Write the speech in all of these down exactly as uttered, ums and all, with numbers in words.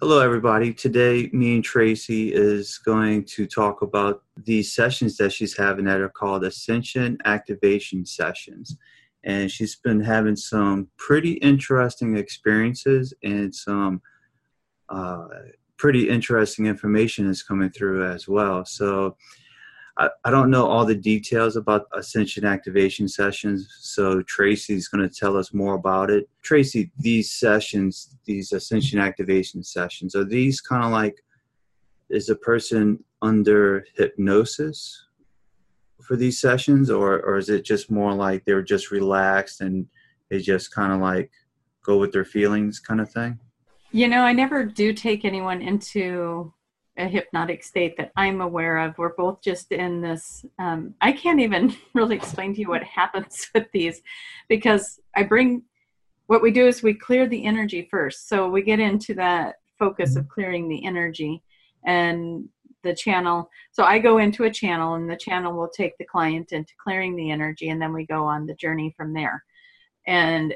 Hello everybody. Today me and Tracy is going to talk about these sessions that she's having that are called Ascension Activation Sessions. And she's been having some pretty interesting experiences and some uh, pretty interesting information is coming through as well. So I, I don't know all the details about Ascension Activation Sessions, so Tracy's going to tell us more about it. Tracy, these sessions, these Ascension Activation Sessions, are these kind of like, is a person under hypnosis for these sessions, or, or is it just more like they're just relaxed and they just kind of like go with their feelings kind of thing? You know, I never do take anyone into a hypnotic state that I'm aware of. We're both just in this, um, I can't even really explain to you what happens with these, because I bring, what we do is we clear the energy first. So we get into that focus of clearing the energy and the channel. So I go into a channel and the channel will take the client into clearing the energy, and then we go on the journey from there. And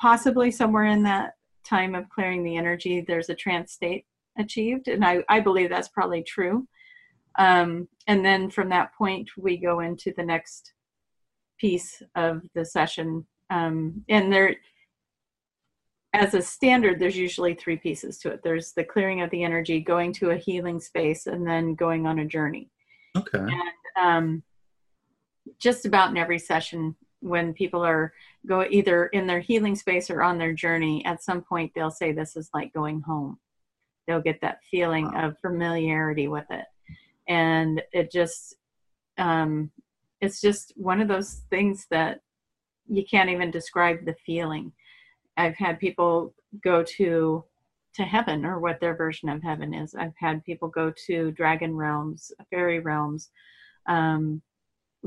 possibly somewhere in that time of clearing the energy, there's a trance state achieved, and I, I believe that's probably true. Um, and then from that point, we go into the next piece of the session. Um, and there, as a standard, there's usually three pieces to it. There's the clearing of the energy, going to a healing space, and then going on a journey. Okay. And um, just about in every session, when people are go either in their healing space or on their journey, at some point they'll say, this is like going home. They'll get that feeling of familiarity with it. And it just, um, it's just one of those things that you can't even describe the feeling. I've had people go to, to heaven, or what their version of heaven is. I've had people go to dragon realms, fairy realms, um,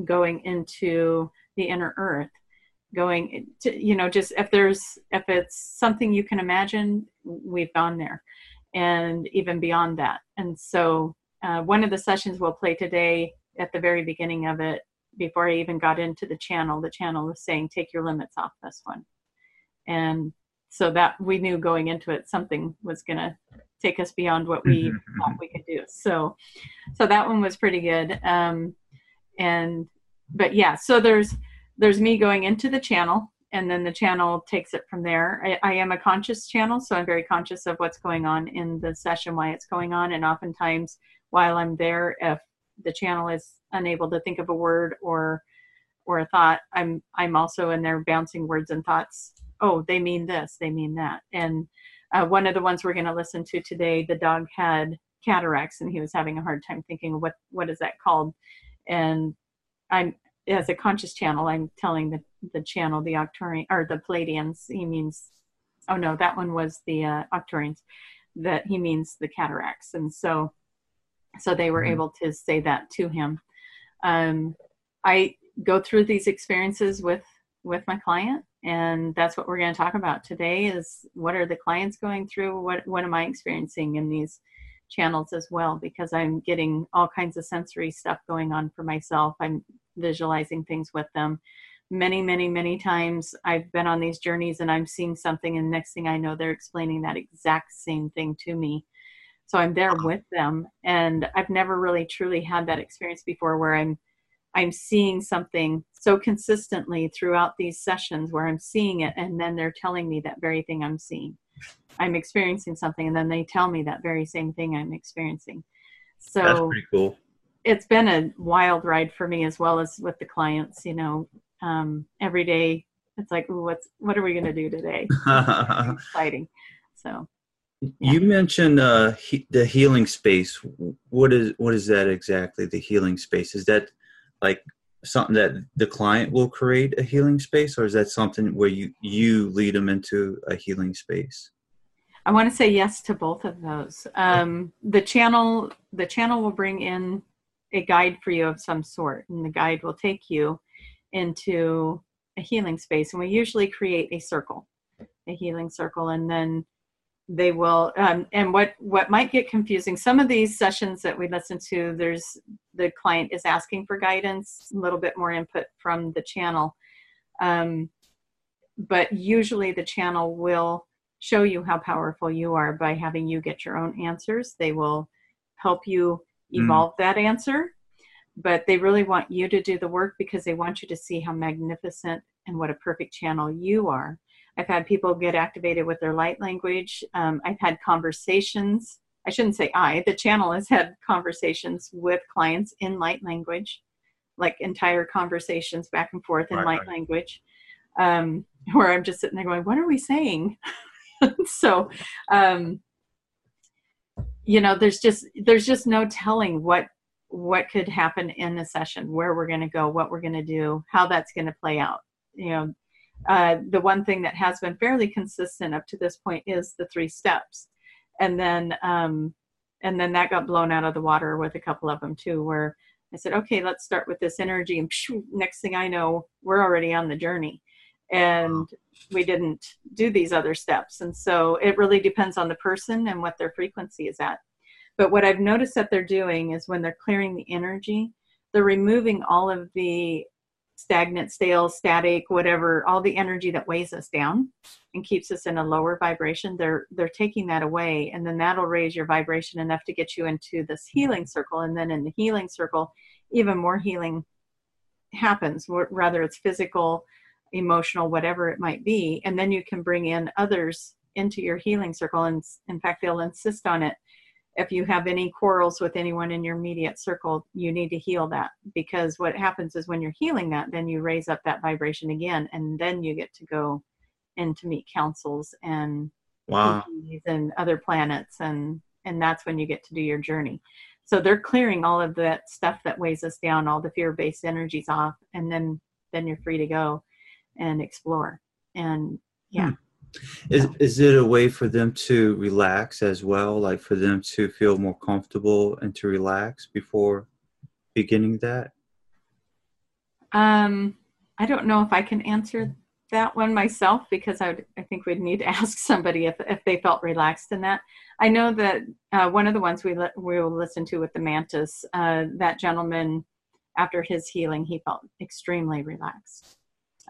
going into the inner earth, going to, you know, just if there's, if it's something you can imagine, we've gone there. And even beyond that. And so uh, one of the sessions we'll play today, at the very beginning of it, before I even got into the channel, the channel was saying, take your limits off this one. And so that we knew going into it, something was going to take us beyond what we thought we could do. So, so that one was pretty good. Um, and, but yeah, so there's, there's me going into the channel, and then the channel takes it from there. I, I am a conscious channel, so I'm very conscious of what's going on in the session, why it's going on. And oftentimes while I'm there, if the channel is unable to think of a word or or a thought, I'm I'm also in there bouncing words and thoughts. Oh, they mean this, they mean that. And uh, one of the ones we're going to listen to today, the dog had cataracts and he was having a hard time thinking, what what is that called? And I'm, as a conscious channel, I'm telling the, the channel, the Octorian or the Pleiadians, he means, oh no, that one was the uh, Octorians, that he means the cataracts. And so, so they were mm-hmm. able to say that to him. Um, I go through these experiences with, with my client, and that's what we're going to talk about today is what are the clients going through? What, what am I experiencing in these channels as well? Because I'm getting all kinds of sensory stuff going on for myself. I'm visualizing things with them. Many, many, many times I've been on these journeys and I'm seeing something, and next thing I know, they're explaining that exact same thing to me. So I'm there with them, and I've never really truly had that experience before where I'm, I'm seeing something so consistently throughout these sessions where I'm seeing it, and then they're telling me that very thing I'm seeing. I'm experiencing something, and then they tell me that very same thing I'm experiencing. So that's pretty cool. It's been a wild ride for me as well as with the clients, you know, um, every day it's like, ooh, what's, what are we going to do today? Exciting. So yeah. You mentioned, uh, he, the healing space. What is, what is that exactly? The healing space? Is that like something that the client will create a healing space, or is that something where you, you lead them into a healing space? I want to say yes to both of those. Um, the channel, the channel will bring in a guide for you of some sort, and the guide will take you into a healing space. And we usually create a circle, a healing circle, and then they will, um, and what, what might get confusing, some of these sessions that we listen to, there's the client is asking for guidance, a little bit more input from the channel. Um, but usually the channel will show you how powerful you are by having you get your own answers. They will help you evolve mm-hmm. that answer, but they really want you to do the work because they want you to see how magnificent and what a perfect channel you are. I've had people get activated with their light language. Um, I've had conversations. I shouldn't say I, the channel has had conversations with clients in light language, like entire conversations back and forth in right, light right. language, um, where I'm just sitting there going, what are we saying? so, um, you know, there's just, there's just no telling what, what could happen in a session, where we're going to go, what we're going to do, how that's going to play out. You know, uh, the one thing that has been fairly consistent up to this point is the three steps. And then, um, and then that got blown out of the water with a couple of them too, where I said, okay, let's start with this energy. And phew, next thing I know, we're already on the journey and we didn't do these other steps. And so it really depends on the person and what their frequency is at. But what I've noticed that they're doing is when they're clearing the energy, they're removing all of the stagnant, stale, static, whatever, all the energy that weighs us down and keeps us in a lower vibration. They're, they're taking that away, and then that'll raise your vibration enough to get you into this healing circle. And then in the healing circle, even more healing happens, whether it's physical, emotional, whatever it might be. And then you can bring in others into your healing circle. And in fact, they'll insist on it. If you have any quarrels with anyone in your immediate circle, you need to heal that, because what happens is when you're healing that, then you raise up that vibration again, and then you get to go and to meet councils and wow. and other planets, and and that's when you get to do your journey. So they're clearing all of that stuff that weighs us down, all the fear-based energies off, and then then you're free to go and explore. And yeah. Hmm. Is is it a way for them to relax as well, like for them to feel more comfortable and to relax before beginning that? Um, I don't know if I can answer that one myself, because I would, I think we'd need to ask somebody if if they felt relaxed in that. I know that uh, one of the ones we li- we will listen to with the mantis, uh, that gentleman, after his healing, he felt extremely relaxed.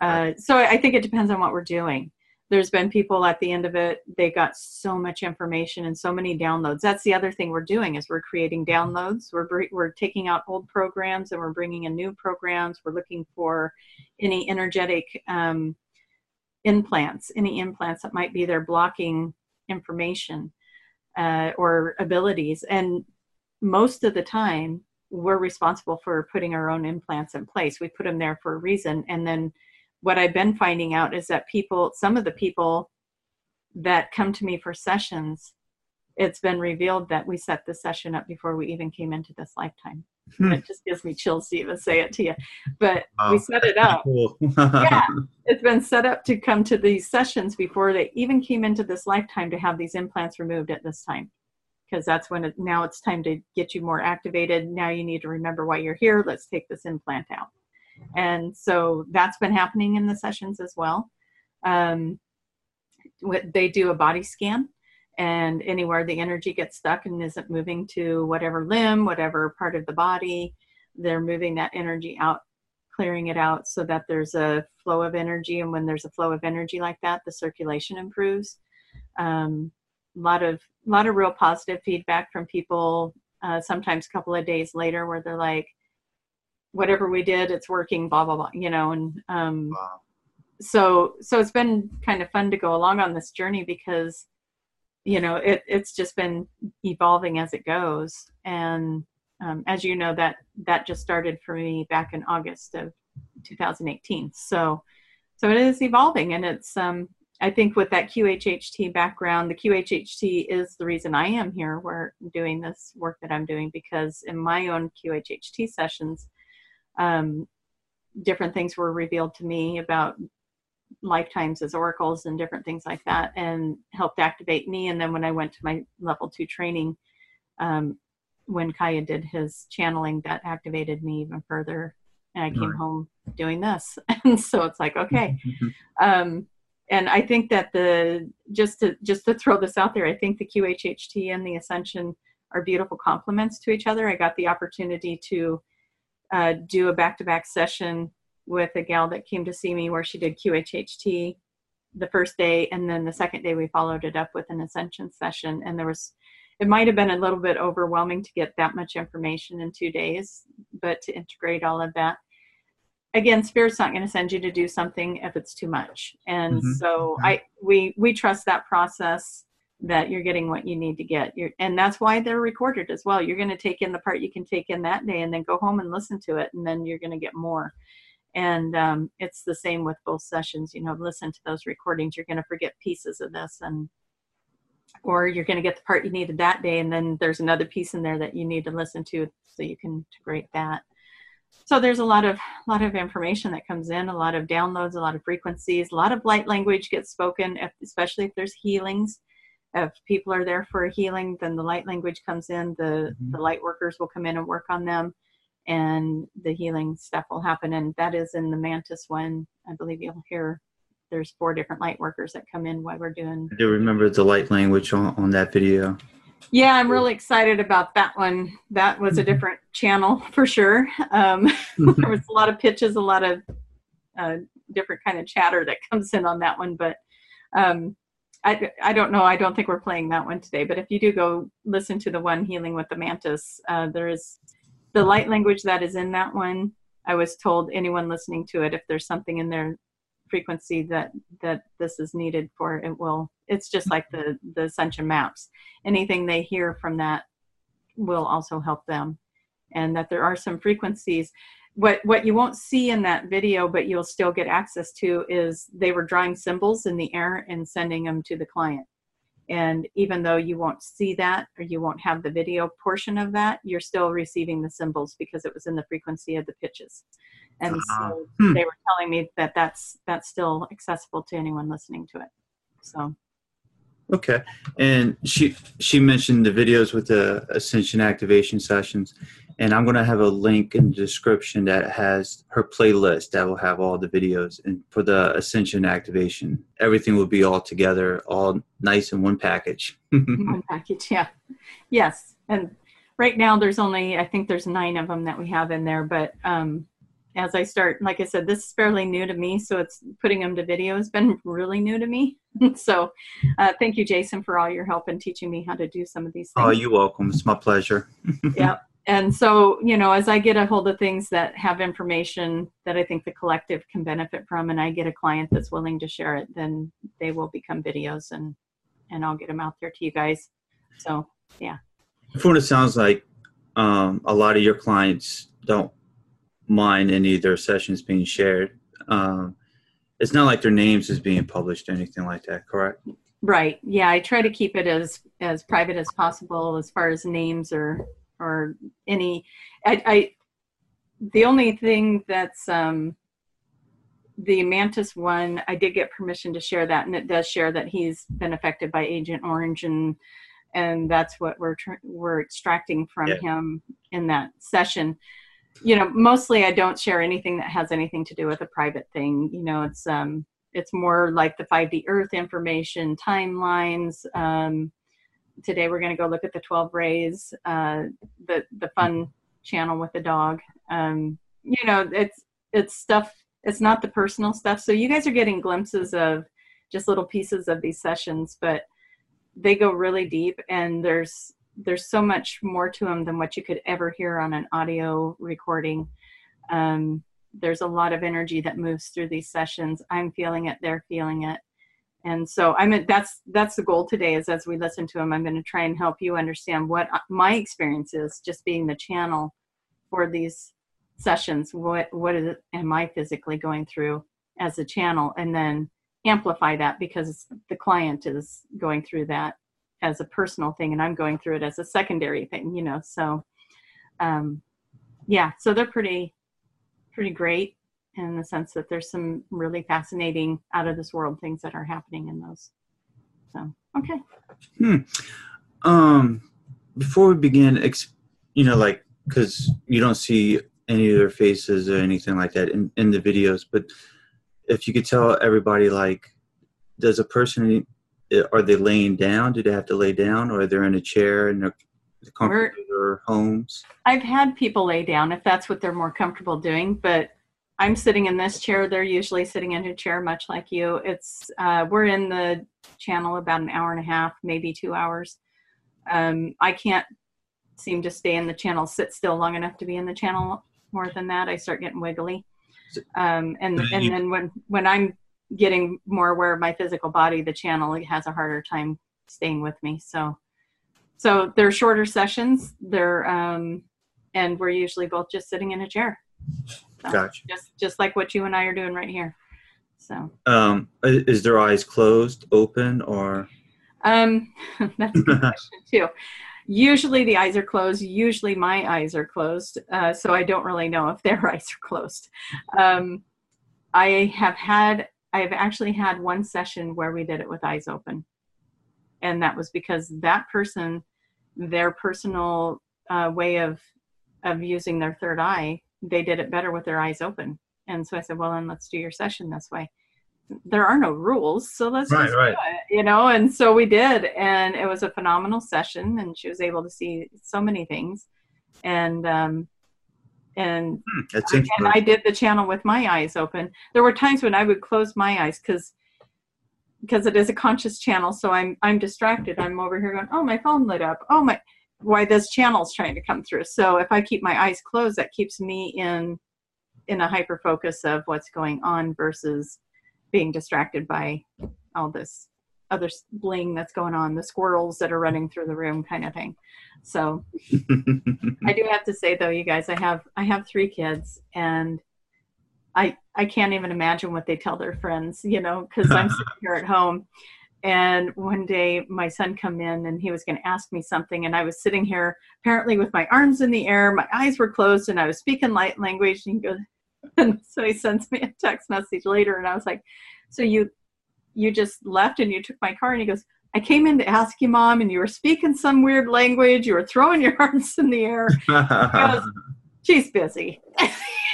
Uh, so I think it depends on what we're doing. There's been people at the end of it, they got so much information and so many downloads. That's the other thing we're doing, is we're creating downloads. We're we're taking out old programs and we're bringing in new programs. We're looking for any energetic um, implants, any implants that might be there blocking information uh, or abilities. And most of the time, we're responsible for putting our own implants in place. We put them there for a reason, and then what I've been finding out is that people, some of the people that come to me for sessions, it's been revealed that we set the session up before we even came into this lifetime. Hmm. It just gives me chills to even say it to you, but wow. we set it up. Cool. Yeah, it's been set up to come to these sessions before they even came into this lifetime, to have these implants removed at this time. Because that's when it, now it's time to get you more activated. Now you need to remember why you're here. Let's take this implant out. And so that's been happening in the sessions as well. Um, they do a body scan, and anywhere the energy gets stuck and isn't moving to whatever limb, whatever part of the body, they're moving that energy out, clearing it out so that there's a flow of energy. And when there's a flow of energy like that, the circulation improves. Um, a lot of, a lot of real positive feedback from people, uh, sometimes a couple of days later where they're like, whatever we did, it's working, blah, blah, blah, you know? And, um, wow. so, so it's been kind of fun to go along on this journey, because, you know, it, it's just been evolving as it goes. And, um, as you know, that, that just started for me back in August of two thousand eighteen. So, so it is evolving, and it's, um, I think with that Q H H T background, the Q H H T is the reason I am here. We're doing this work that I'm doing, because in my own Q H H T sessions, Um, different things were revealed to me about lifetimes as oracles and different things like that, and helped activate me. And then when I went to my level two training, um, when Kaya did his channeling, that activated me even further. And I came home doing this. And so it's like, okay. Um, and I think that the, just to, just to throw this out there, I think the Q H H T and the Ascension are beautiful complements to each other. I got the opportunity to Uh, do a back-to-back session with a gal that came to see me where she did Q H H T the first day, and then the second day we followed it up with an ascension session, and there was, it might have been a little bit overwhelming to get that much information in two days, but to integrate all of that, again, Spirit's not going to send you to do something if it's too much. And mm-hmm. so yeah. I we we trust that process, that you're getting what you need to get. You're, and that's why they're recorded as well. You're going to take in the part you can take in that day, and then go home and listen to it, and then you're going to get more. And um, it's the same with both sessions. You know, listen to those recordings. You're going to forget pieces of this, and or you're going to get the part you needed that day, and then there's another piece in there that you need to listen to so you can integrate that. So there's a lot of lot of information that comes in, a lot of downloads, a lot of frequencies, a lot of light language gets spoken, if, especially if there's healings. If people are there for a healing, then the light language comes in, the, mm-hmm. the light workers will come in and work on them, and the healing stuff will happen. And that is in the Mantis one. I believe you'll hear there's four different light workers that come in while we're doing. I do remember the light language on, on that video. Yeah, I'm really excited about that one. That was a different channel for sure. Um, there was a lot of pitches, a lot of uh, different kind of chatter that comes in on that one. But um, I, I don't know. I don't think we're playing that one today. But if you do go listen to the one healing with the Mantis, uh, there is the light language that is in that one. I was told anyone listening to it, if there's something in their frequency that that this is needed for, it will. It's just like the, the Ascension maps. Anything they hear from that will also help them. And that there are some frequencies. What what you won't see in that video, but you'll still get access to, is they were drawing symbols in the air and sending them to the client. And even though you won't see that, or you won't have the video portion of that, you're still receiving the symbols because it was in the frequency of the pitches. And uh-huh. so hmm. they were telling me that that's, that's still accessible to anyone listening to it. So. Okay. And she she mentioned the videos with the Ascension Activation Sessions. And I'm going to have a link in the description that has her playlist that will have all the videos. And for the Ascension Activation, everything will be all together, all nice in one package. One package, yeah. Yes. And right now there's only, I think there's nine of them that we have in there. But um, as I start, like I said, this is fairly new to me. So it's putting them to video has been really new to me. So uh, thank you, Jason, for all your help in teaching me how to do some of these things. Oh, you're welcome. It's my pleasure. Yeah. And so, you know, as I get a hold of things that have information that I think the collective can benefit from, and I get a client that's willing to share it, then they will become videos, and, and I'll get them out there to you guys. So, yeah. From what it sounds like, um, a lot of your clients don't mind any of their sessions being shared. Um, it's not like their names is being published or anything like that, correct? Right. Yeah, I try to keep it as, as private as possible as far as names or... or any, I, I, the only thing that's, um, the Mantis one, I did get permission to share that, and it does share that he's been affected by Agent Orange, and, and that's what we're, tr- we're extracting from yeah. him in that session. You know, mostly I don't share anything that has anything to do with a private thing. You know, it's, um, it's more like the five D Earth information, timelines, um, today we're going to go look at the twelve rays, uh, the the fun channel with the dog. Um, you know, it's it's stuff. It's not the personal stuff. So you guys are getting glimpses of just little pieces of these sessions, but they go really deep, and there's there's so much more to them than what you could ever hear on an audio recording. Um, there's a lot of energy that moves through these sessions. I'm feeling it. They're feeling it. And so I mean, that's, that's the goal today, is as we listen to them, I'm going to try and help you understand what my experience is just being the channel for these sessions. What, what is it, am I physically going through as a channel, and then amplify that because the client is going through that as a personal thing, and I'm going through it as a secondary thing, you know? So, um, yeah, so they're pretty, pretty great. In the sense that there's some really fascinating out of this world things that are happening in those. So, okay. Hmm. Um, before we begin, exp- you know, like, cause you don't see any of their faces or anything like that in, in the videos, but if you could tell everybody, like, does a person, are they laying down? Do they have to lay down, or are they in a chair and they're comfortable in their homes? I've had people lay down if that's what they're more comfortable doing, but I'm sitting in this chair. They're usually sitting in a chair, much like you. It's uh, we're in the channel about an hour and a half, maybe two hours. Um, I can't seem to stay in the channel, sit still long enough to be in the channel more than that. I start getting wiggly. Um, and and then when, when I'm getting more aware of my physical body, the channel has a harder time staying with me. So, so they're shorter sessions. They're, um, and we're usually both just sitting in a chair. So gotcha. Just, just like what you and I are doing right here. So, um, is their eyes closed, open, or? Um, that's a good question too. Usually the eyes are closed. Usually my eyes are closed. Uh, so I don't really know if their eyes are closed. Um, I have had, I've actually had one session where we did it with eyes open. And that was because that person, their personal uh, way of, of using their third eye, they did it better with their eyes open. And so I said, well, then let's do your session this way. There are no rules, so let's right, just do right. it, you know? And so we did, and it was a phenomenal session, and she was able to see so many things. And, um, and, That's I, and I did the channel with my eyes open. There were times when I would close my eyes because, because it is a conscious channel. So I'm, I'm distracted. I'm over here going, oh, my phone lit up. Oh my, why this channel's trying to come through. So if I keep my eyes closed, that keeps me in, in a hyper-focus of what's going on versus being distracted by all this other bling that's going on, the squirrels that are running through the room kind of thing. So I do have to say though, you guys, I have, I have three kids, and I, I can't even imagine what they tell their friends, you know, cause I'm sitting here at home. And one day my son come in and he was going to ask me something. And I was sitting here apparently with my arms in the air, my eyes were closed, and I was speaking light language, and he goes, and so he sends me a text message later, and I was like, so you you just left and you took my car? And he goes, I came in to ask you, Mom, and you were speaking some weird language. You were throwing your arms in the air. He goes, she's busy.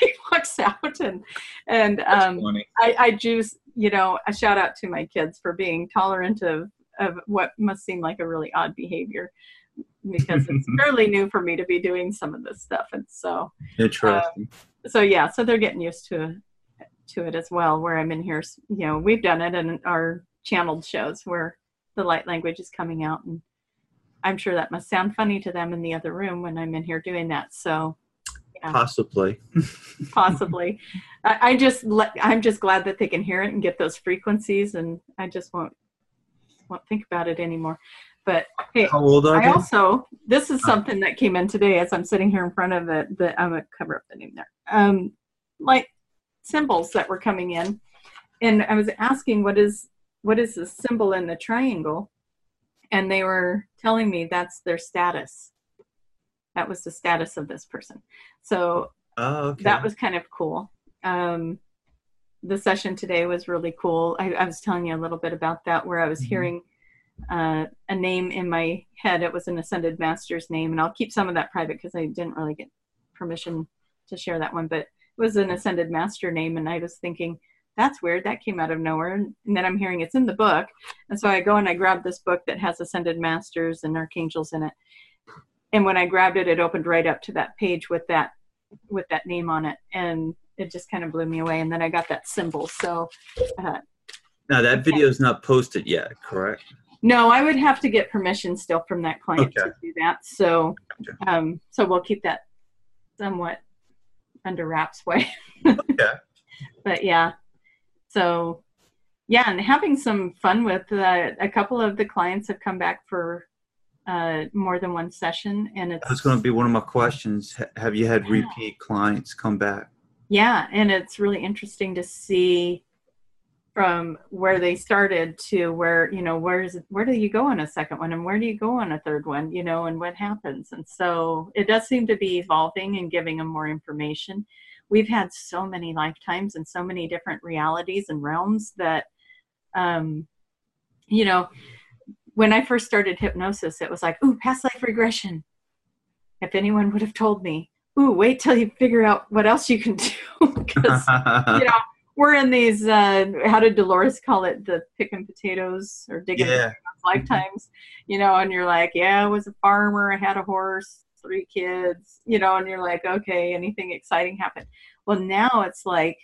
He walks out, and and um, I, I just, you know, a shout out to my kids for being tolerant of, of what must seem like a really odd behavior, because it's fairly new for me to be doing some of this stuff. And so interesting. Um, so yeah, so they're getting used to to it as well, where I'm in here, you know, we've done it in our channeled shows where the light language is coming out, and I'm sure that must sound funny to them in the other room when I'm in here doing that. So yeah. Possibly. Possibly. I, I just I'm just glad that they can hear it and get those frequencies, and I just won't won't think about it anymore. But hey, how old are I they? Also, this is something that came in today as I'm sitting here in front of it. The, I'm going to cover up the name there. Um, like symbols that were coming in. And I was asking, what is, what is the symbol in the triangle? And they were telling me that's their status. That was the status of this person. So oh, okay. That was kind of cool. Um, the session today was really cool. I, I was telling you a little bit about that, where I was mm-hmm. hearing Uh, a name in my head. It was an Ascended Master's name, and I'll keep some of that private because I didn't really get permission to share that one, but it was an Ascended Master name, and I was thinking, that's weird, that came out of nowhere. And then I'm hearing it's in the book, and so I go and I grab this book that has Ascended Masters and Archangels in it, and when I grabbed it, it opened right up to that page with that with that name on it, and it just kind of blew me away. And then I got that symbol. So uh, now that video is not posted yet, correct? No, I would have to get permission still from that client okay. to do that. So, um, so we'll keep that somewhat under wraps way. Okay. But yeah, so yeah, and having some fun with uh, a couple of the clients have come back for uh, more than one session, and it's. That's going to be one of my questions. Have you had yeah. repeat clients come back? Yeah, and it's really interesting to see. From where they started to where, you know, where's, where do you go on a second one, and where do you go on a third one, you know, and what happens. And so it does seem to be evolving and giving them more information. We've had so many lifetimes and so many different realities and realms that, um, you know, when I first started hypnosis, it was like, ooh, past life regression. If anyone would have told me, ooh, wait till you figure out what else you can do. Because, you know, we're in these, uh, how did Dolores call it? The picking potatoes or digging yeah. potatoes lifetimes, you know, and you're like, yeah, I was a farmer. I had a horse. three kids, you know, and you're like, okay, anything exciting happened. Well, now it's like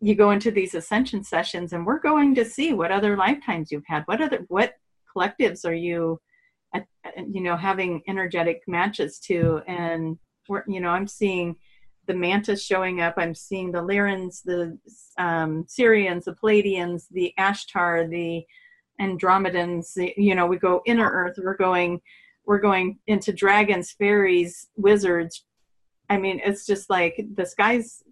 you go into these ascension sessions and we're going to see what other lifetimes you've had. What other, what collectives are you, uh, you know, having energetic matches to? And, we're, you know, I'm seeing the mantas showing up. I'm seeing the Lyrans, the um, Syrians, the Pleiadians, the Ashtar, the Andromedans, the, you know, we go inner earth, we're going, we're going into dragons, fairies, wizards. I mean, it's just like the sky's,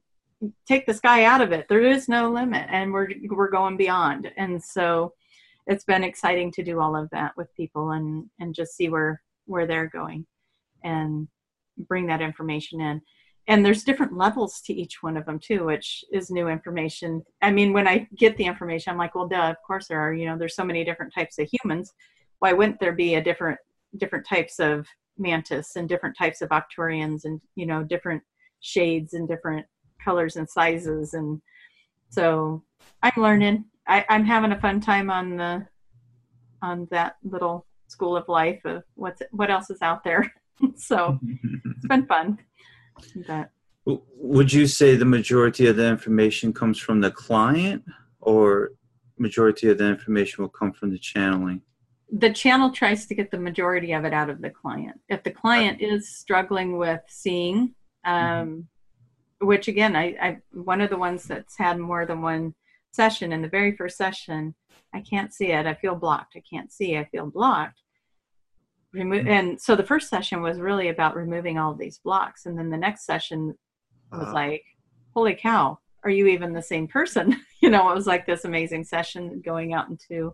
take the sky out of it. There is no limit, and we're, we're going beyond. And so it's been exciting to do all of that with people and, and just see where, where they're going and bring that information in. And there's different levels to each one of them too, which is new information. I mean, when I get the information, I'm like, well, duh, of course there are, you know, there's so many different types of humans. Why wouldn't there be a different, different types of mantis and different types of Octorians and, you know, different shades and different colors and sizes? And so I'm learning, I, I'm having a fun time on the, on that little school of life of what's, what else is out there. So it's been fun. That. Would you say the majority of the information comes from the client, or majority of the information will come from the channeling? The channel tries to get the majority of it out of the client. If the client is struggling with seeing, um, mm-hmm. which again, I, I one of the ones that's had more than one session, in the very first session, I can't see it. I feel blocked. I can't see. I feel blocked. Remo- and so the first session was really about removing all of these blocks. And then the next session was uh, like, holy cow, are you even the same person? You know, it was like this amazing session going out into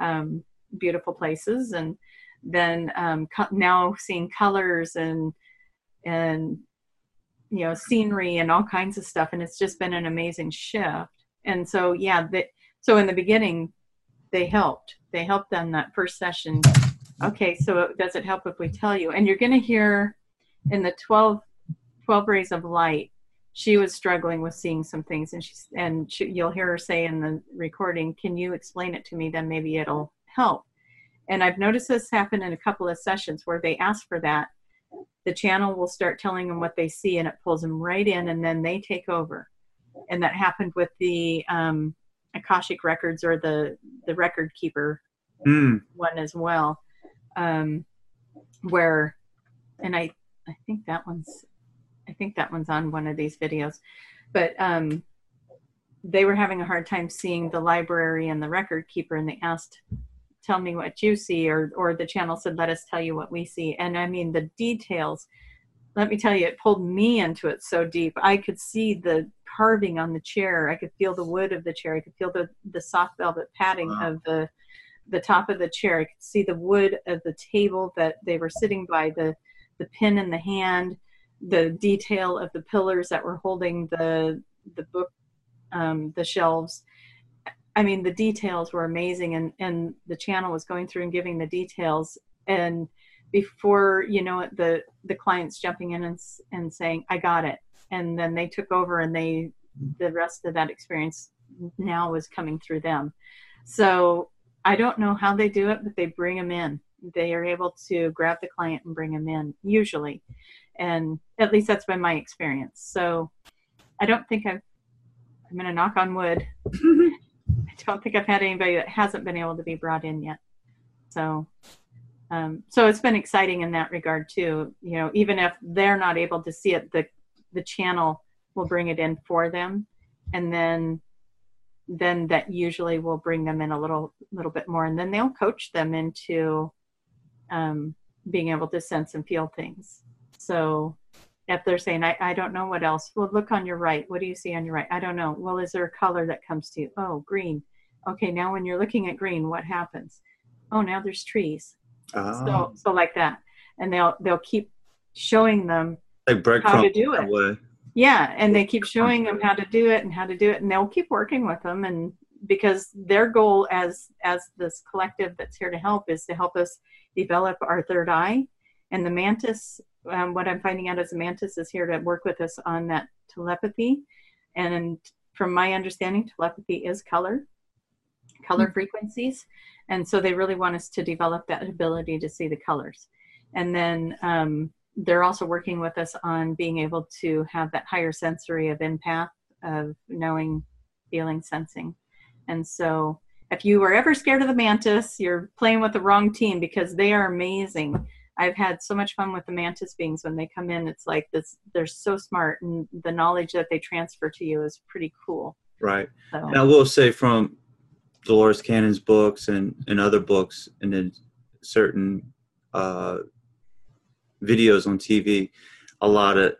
um, beautiful places. And then um, co- now seeing colors and, and, you know, scenery and all kinds of stuff. And it's just been an amazing shift. And so, yeah, the, so in the beginning, they helped. They helped them that first session. Okay, so does it help if we tell you? And you're going to hear in the twelve, twelve Rays of Light, she was struggling with seeing some things, and she's, and she, you'll hear her say in the recording, can you explain it to me? Then maybe it'll help. And I've noticed this happen in a couple of sessions where they ask for that. The channel will start telling them what they see, and it pulls them right in, and then they take over. And that happened with the um, Akashic Records, or the, the record keeper mm. one as well. Um, where, and I, I think that one's, I think that one's on one of these videos, but, um, they were having a hard time seeing the library and the record keeper. And they asked, tell me what you see, or, or the channel said, let us tell you what we see. And I mean, the details, let me tell you, it pulled me into it so deep. I could see the carving on the chair. I could feel the wood of the chair. I could feel the, the soft velvet padding wow. of the the top of the chair. I could see the wood of the table that they were sitting by, the, the pen in the hand, the detail of the pillars that were holding the, the book, um, the shelves. I mean, the details were amazing. And, and the channel was going through and giving the details. And before, you know, the, the client's jumping in and, and saying, I got it. And then they took over, and they, the rest of that experience now was coming through them. So, I don't know how they do it, but they bring them in. They are able to grab the client and bring them in, usually. And at least that's been my experience. So I don't think I've, I'm going to knock on wood. I don't think I've had anybody that hasn't been able to be brought in yet. So, um, so it's been exciting in that regard too. You know, even if they're not able to see it, the, the channel will bring it in for them. And then then that usually will bring them in a little little bit more, and then they'll coach them into um, being able to sense and feel things. So if they're saying, I, I don't know what else, well, look on your right. What do you see on your right? I don't know. Well, is there a color that comes to you? Oh, green. Okay, now when you're looking at green, what happens? Oh, now there's trees. Oh. So so like that. And they'll they'll keep showing them like how to do it. Away. Yeah, and they keep showing them how to do it and how to do it, and they'll keep working with them, and because their goal as as this collective that's here to help is to help us develop our third eye. And the mantis, um, what I'm finding out is the mantis is here to work with us on that telepathy. And from my understanding, telepathy is color, color mm-hmm. frequencies, and so they really want us to develop that ability to see the colors. And then um, they're also working with us on being able to have that higher sensory of empath, of knowing, feeling, sensing. And so if you were ever scared of the mantis, you're playing with the wrong team, because they are amazing. I've had so much fun with the mantis beings. When they come in, it's like this, they're so smart, and the knowledge that they transfer to you is pretty cool. Right. So. And I will say, from Dolores Cannon's books and, and other books, and then certain uh, videos on T V, a lot of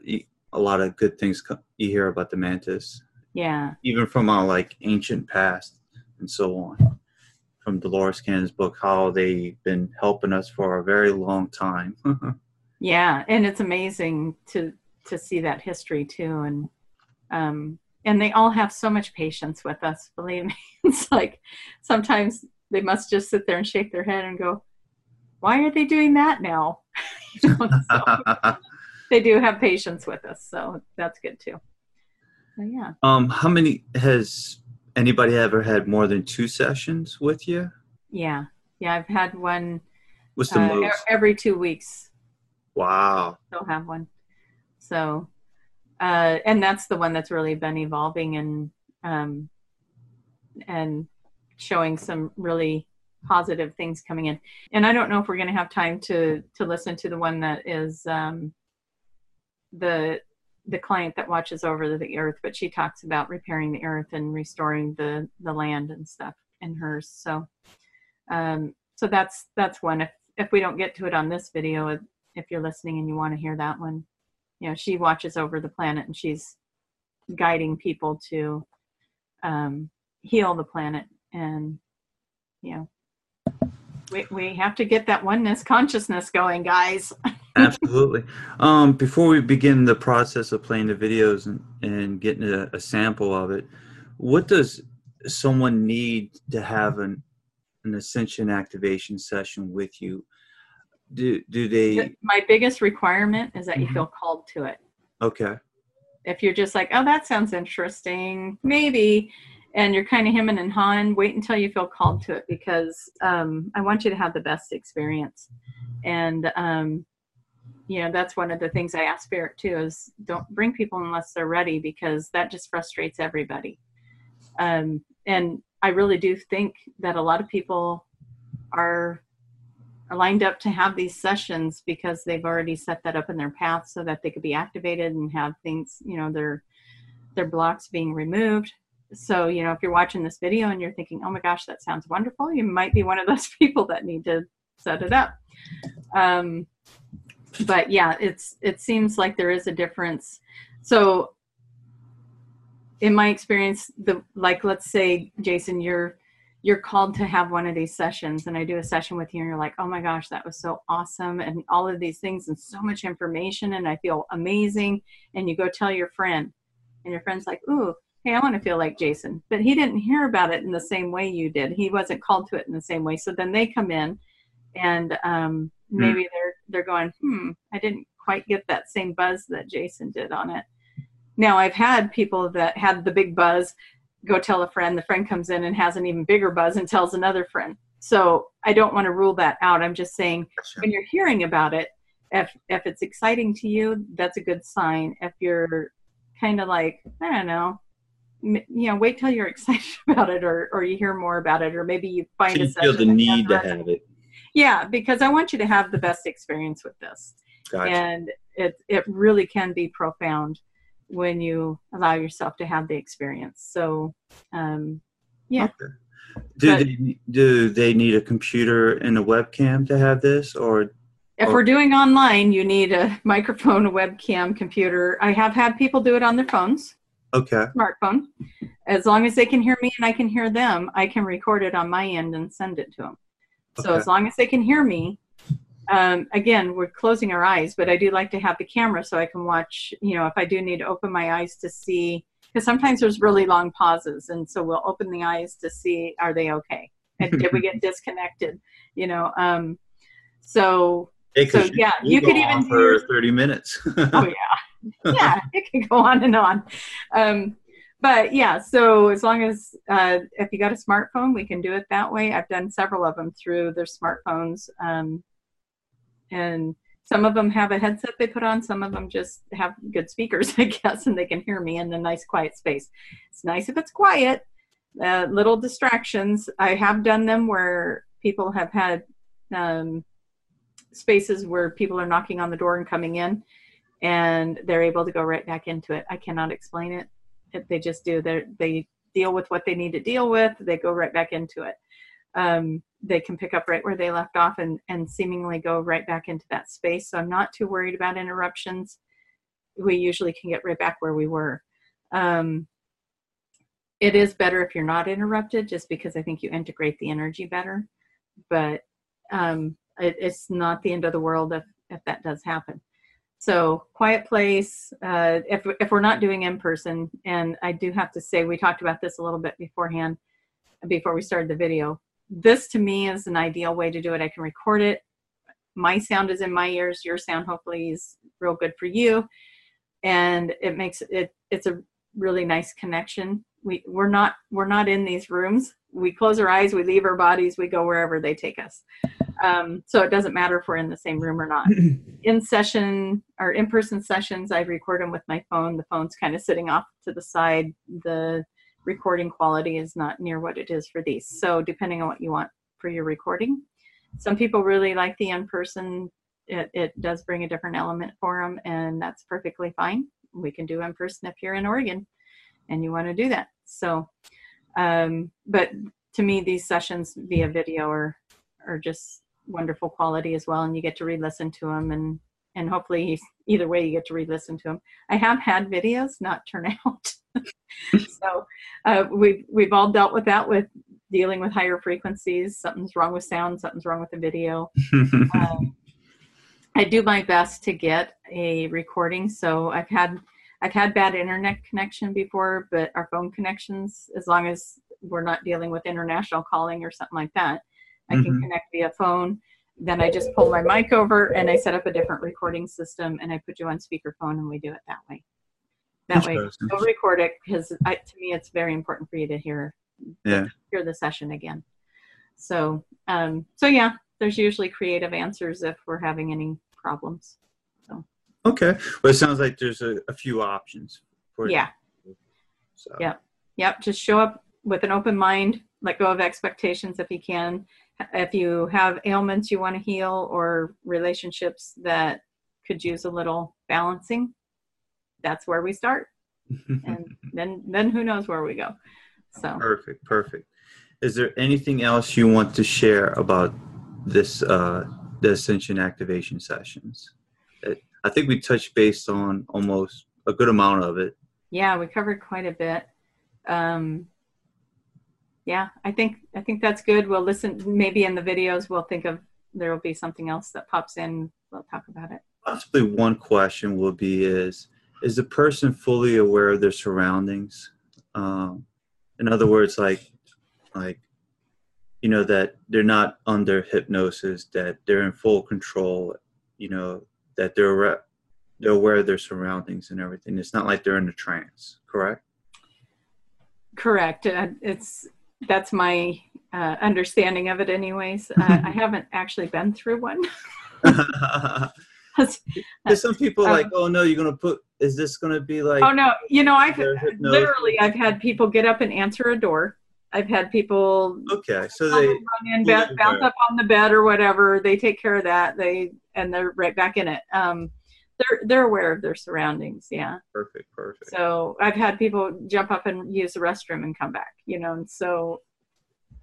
a lot of good things you hear about the mantis. Yeah. Even from our like ancient past and so on. From Dolores Cannon's book, how they've been helping us for a very long time. Yeah, and it's amazing to to see that history too, and um, and they all have so much patience with us. Believe me, it's like sometimes they must just sit there and shake their head and go, "Why are they doing that now?" You know, so they do have patience with us, so that's good too. So, yeah. Um, how many has anybody ever had more than two sessions with you? Yeah. Yeah, I've had one. What's the uh, most? Every two weeks. Wow. I still have one. So, uh, and that's the one that's really been evolving and, um, and showing some really positive things coming in. And I don't know if we're going to have time to, to listen to the one that is, um, the, the client that watches over the earth, but she talks about repairing the earth and restoring the, the land and stuff in hers. So, um, so that's, that's one. If, if we don't get to it on this video, if, if you're listening and you want to hear that one, you know, she watches over the planet and she's guiding people to, um, heal the planet. And, you know, we, we have to get that oneness consciousness going, guys. Absolutely. Um, before we begin the process of playing the videos and, and getting a, a sample of it, what does someone need to have an an ascension activation session with you? Do do they? My biggest requirement is that you feel called to it. Okay. If you're just like, oh, that sounds interesting, maybe, and you're kind of hemming and hawing, wait until you feel called to it, because um, I want you to have the best experience. And um, you know, that's one of the things I ask Spirit too, is don't bring people unless they're ready, because that just frustrates everybody. Um, and I really do think that a lot of people are, are lined up to have these sessions because they've already set that up in their path so that they could be activated and have things, you know, their, their blocks being removed. So, you know, if you're watching this video and you're thinking, oh my gosh, that sounds wonderful, you might be one of those people that need to set it up. Um, But yeah, it's, it seems like there is a difference. So in my experience, the, like, let's say, Jason, you're, you're called to have one of these sessions, and I do a session with you and you're like, oh my gosh, that was so awesome. And all of these things and so much information, and I feel amazing. And you go tell your friend, and your friend's like, ooh, hey, I want to feel like Jason, but he didn't hear about it in the same way you did. He wasn't called to it in the same way. So then they come in and, um, maybe they're they're going, hmm, I didn't quite get that same buzz that Jason did on it. Now, I've had people that had the big buzz go tell a friend. The friend comes in and has an even bigger buzz and tells another friend. So I don't want to rule that out. I'm just saying, sure, when you're hearing about it, if if it's exciting to you, that's a good sign. If you're kind of like, I don't know, you know, wait till you're excited about it, or or you hear more about it, or maybe you find so you a feel the need to have it. Yeah, because I want you to have the best experience with this. Gotcha. And it it really can be profound when you allow yourself to have the experience. So, um, yeah. Okay. Do, but, they, do they need a computer and a webcam to have this? Or If or, we're doing online, you need a microphone, a webcam, computer. I have had people do it on their phones. Okay. Smartphone. As long as they can hear me and I can hear them, I can record it on my end and send it to them. So okay, as long as they can hear me, um, again, we're closing our eyes, but I do like to have the camera so I can watch, you know, if I do need to open my eyes to see, because sometimes there's really long pauses. And so we'll open the eyes to see, are they okay? And did we get disconnected? You know, um, so, it so yeah, you could even do for thirty minutes. Oh yeah. Yeah. It can go on and on. Um, But yeah, so as long as, uh, if you got a smartphone, we can do it that way. I've done several of them through their smartphones. Um, and Some of them have a headset they put on. Some of them just have good speakers, I guess, and they can hear me in a nice quiet space. It's nice if it's quiet. Uh, little distractions. I have done them where people have had um, spaces where people are knocking on the door and coming in, and they're able to go right back into it. I cannot explain it. If they just do. They're, they deal with what they need to deal with. They go right back into it. Um, they can pick up right where they left off and, and seemingly go right back into that space. So I'm not too worried about interruptions. We usually can get right back where we were. Um, it is better if you're not interrupted, just because I think you integrate the energy better. But um, it, it's not the end of the world if, if that does happen. So quiet place, uh, if, if we're not doing in person, and I do have to say, we talked about this a little bit beforehand, before we started the video. This to me is an ideal way to do it. I can record it. My sound is in my ears. Your sound hopefully is real good for you. And it makes it, it's a really nice connection. We, we're not, we're not in these rooms. We close our eyes, we leave our bodies, we go wherever they take us. Um, so it doesn't matter if we're in the same room or not. In session or in-person sessions, I record them with my phone. The phone's kind of sitting off to the side. The recording quality is not near what it is for these. So depending on what you want for your recording, some people really like the in-person. It, it does bring a different element for them, and that's perfectly fine. We can do in-person if you're in Oregon and you want to do that. So, um, but to me, these sessions via video are, are just wonderful quality as well. And you get to re-listen to them, and, and hopefully either way you get to re-listen to them. I have had videos not turn out. So uh, we've, we've all dealt with that, with dealing with higher frequencies. Something's wrong with sound, something's wrong with the video. um, I do my best to get a recording. So I've had, I've had bad internet connection before, but our phone connections, as long as we're not dealing with international calling or something like that, I can mm-hmm. connect via phone. Then I just pull my mic over and I set up a different recording system, and I put you on speakerphone, and we do it that way. That way, I'll record it, because to me it's very important for you to hear, yeah. hear the session again. So, um, so yeah, there's usually creative answers if we're having any problems. So. Okay. Well, it sounds like there's a, a few options. For yeah. So. Yep. Yep. Just show up with an open mind. Let go of expectations if you can. If you have ailments you want to heal, or relationships that could use a little balancing, that's where we start. And then, then who knows where we go. So perfect. Perfect. Is there anything else you want to share about this, uh, the Ascension Activation Sessions? I think we touched base on almost a good amount of it. Yeah, we covered quite a bit. Um, Yeah, I think I think that's good. We'll listen, maybe in the videos we'll think of, there will be something else that pops in. We'll talk about it. Possibly one question will be is, is the person fully aware of their surroundings? Um, in other words, like, like, you know, that they're not under hypnosis, that they're in full control, you know, that they're, they're aware of their surroundings and everything. It's not like they're in a trance, correct? Correct. Uh, it's... That's my uh, understanding of it anyways. Uh, I haven't actually been through one. Some people are like, um, oh no, you're going to put, is this going to be like? Oh no, you know, I've literally, I've had people get up and answer a door. I've had people okay, so they run in, bounce, bounce up on the bed or whatever. They take care of that. They, and they're right back in it. Um, They're, they're aware of their surroundings. Yeah. Perfect. Perfect. So I've had people jump up and use the restroom and come back, you know, and so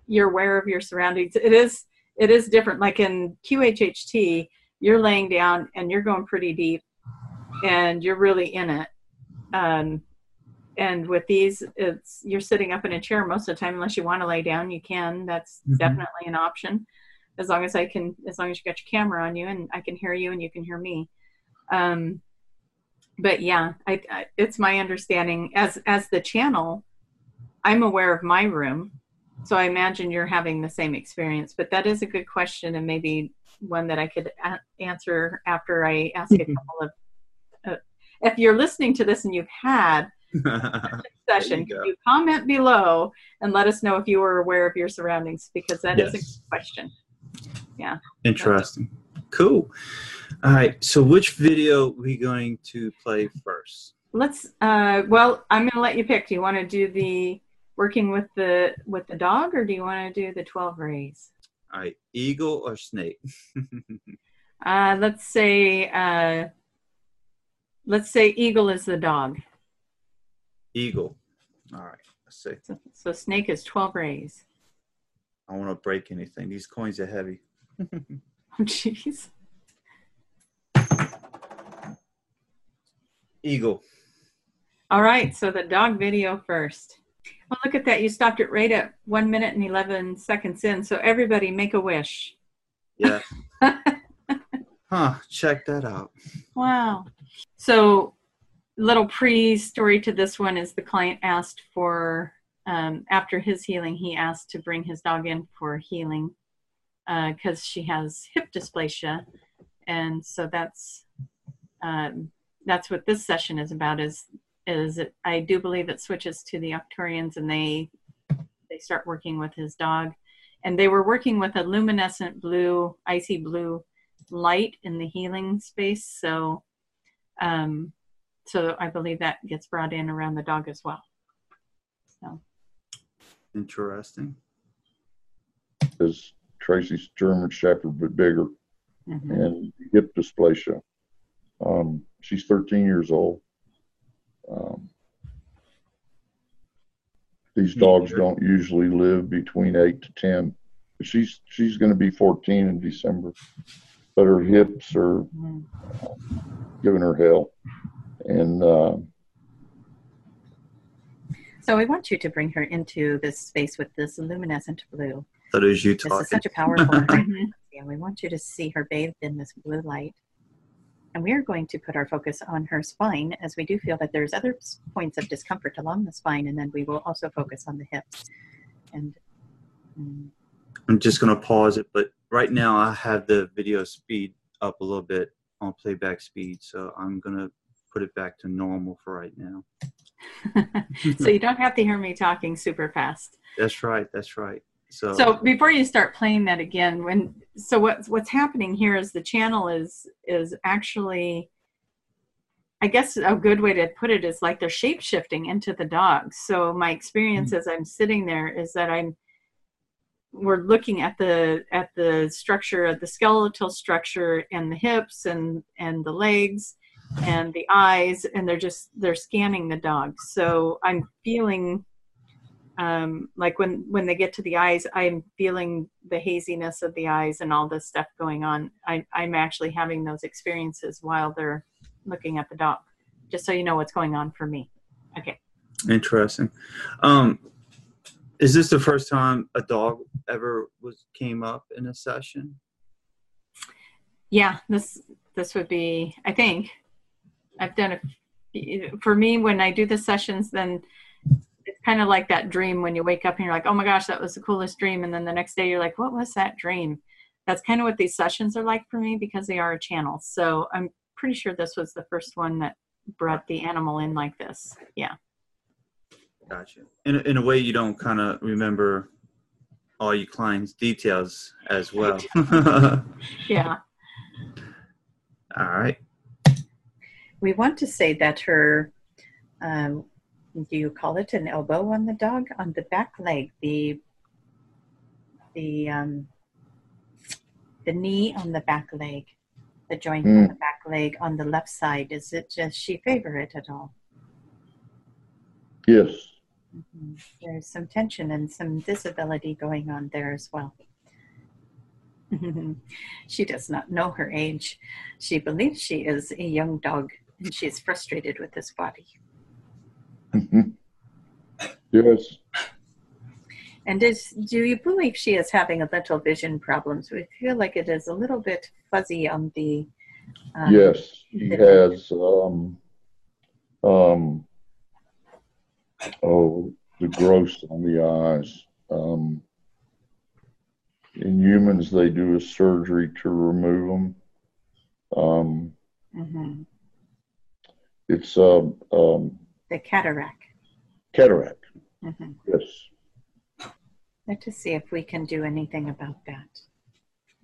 you're aware of your surroundings. It is, it is different. Like in Q H H T, you're laying down and you're going pretty deep and you're really in it. Um, and with these, it's, you're sitting up in a chair most of the time, unless you want to lay down, you can, that's mm-hmm. definitely an option. As long as I can, as long as you got your camera on you and I can hear you and you can hear me. Um, but yeah, I, I, it's my understanding as, as the channel, I'm aware of my room. So I imagine you're having the same experience, but that is a good question. And maybe one that I could a answer after I ask mm-hmm. a couple of, uh, if you're listening to this and you've had a session, you, you comment below and let us know if you were aware of your surroundings, because that yes. is a good question. Yeah. Interesting. Cool. All right, so which video are we going to play first? Let's, uh, well, I'm going to let you pick. Do you want to do the working with the with the dog, or do you want to do the twelve rays? All right, eagle or snake? uh, let's say, uh, let's say eagle is the dog. Eagle. All right, let's see. So, so snake is twelve rays. I don't want to break anything. These coins are heavy. Oh, jeez. Eagle. All right, so the dog video first. Well, look at that. You stopped it right at one minute and eleven seconds in. So everybody make a wish. Yeah. Huh, check that out. Wow. So little pre-story to this one is the client asked for, um, after his healing, he asked to bring his dog in for healing because uh, she has hip dysplasia. And so that's... Um, that's what this session is about, is, is it, I do believe it switches to the Octorians, and they, they start working with his dog, and they were working with a luminescent blue, icy blue light in the healing space. So, um, so I believe that gets brought in around the dog as well. So. Interesting. Is Tracy's German Shepherd, but bigger, mm-hmm. and hip dysplasia. Um, She's thirteen years old. Um, these dogs don't usually live between eight to ten. But she's she's going to be fourteen in December. But her hips are giving her hell. And uh, so we want you to bring her into this space with this luminescent blue. That is you talking. This is such a powerful thing. Yeah, we want you to see her bathed in this blue light. And we are going to put our focus on her spine, as we do feel that there's other points of discomfort along the spine, and then we will also focus on the hips. And um, I'm just going to pause it, but right now I have the video speed up a little bit on playback speed, so I'm going to put it back to normal for right now. So you don't have to hear me talking super fast. That's right. That's right. So, so before you start playing that again, when so what's what's happening here is the channel is is actually, I guess a good way to put it is like they're shape shifting into the dog. So my experience, mm-hmm. as I'm sitting there is that I'm we're looking at the at the structure of the skeletal structure and the hips and and the legs and the eyes, and they're just they're scanning the dog. So I'm feeling. Um, like when, when they get to the eyes, I'm feeling the haziness of the eyes and all this stuff going on. I, I'm actually having those experiences while they're looking at the dog, just so you know what's going on for me. Okay. Interesting. Um, is this the first time a dog ever was, came up in a session? Yeah, this, this would be, I think I've done a, for me, when I do the sessions, then kind of like that dream when you wake up and you're like, oh my gosh, that was the coolest dream. And then the next day you're like, what was that dream? That's kind of what these sessions are like for me, because they are a channel. So I'm pretty sure this was the first one that brought the animal in like this. Yeah. Gotcha. In, in a way, you don't kind of remember all your clients' details as well. Yeah. All right. We want to say that her, um, do you call it an elbow on the dog? On the back leg, the the um, the knee on the back leg, the joint mm. on the back leg on the left side. Is it just she favor it at all? Yes. Mm-hmm. There's some tension and some disability going on there as well. She does not know her age. She believes she is a young dog, and she is frustrated with this body. Yes. And is, do you believe she is having a little vision problems? We feel like it is a little bit fuzzy on the... Um, yes, she has, um, um, oh, the gross on the eyes. Um, in humans, they do a surgery to remove them. Um, mm-hmm. It's... Uh, um, the cataract. Cataract. Mm-hmm. Yes. Let's just see if we can do anything about that.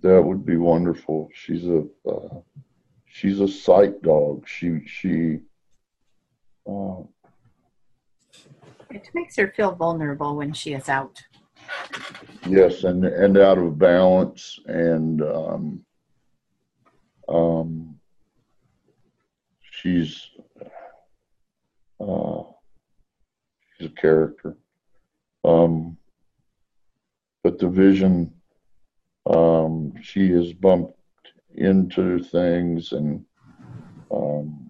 That would be wonderful. She's a uh, she's a sight dog. She she. Uh, it makes her feel vulnerable when she is out. Yes, and and out of balance, and um, um, she's uh, she's a character. Um, but the vision, um, she has bumped into things, and um,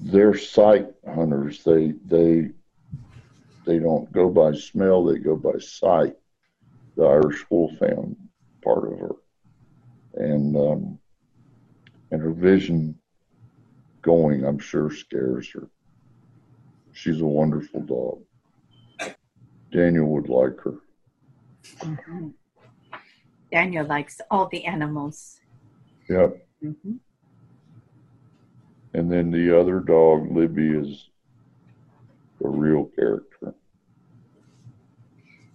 they're sight hunters. They they they don't go by smell; they go by sight. The Irish Wolfhound part of her, and um, and her vision going, I'm sure, scares her. She's a wonderful dog. Daniel would like her. Mm-hmm. Daniel likes all the animals. Yep. Mm-hmm. And then the other dog, Libby, is a real character.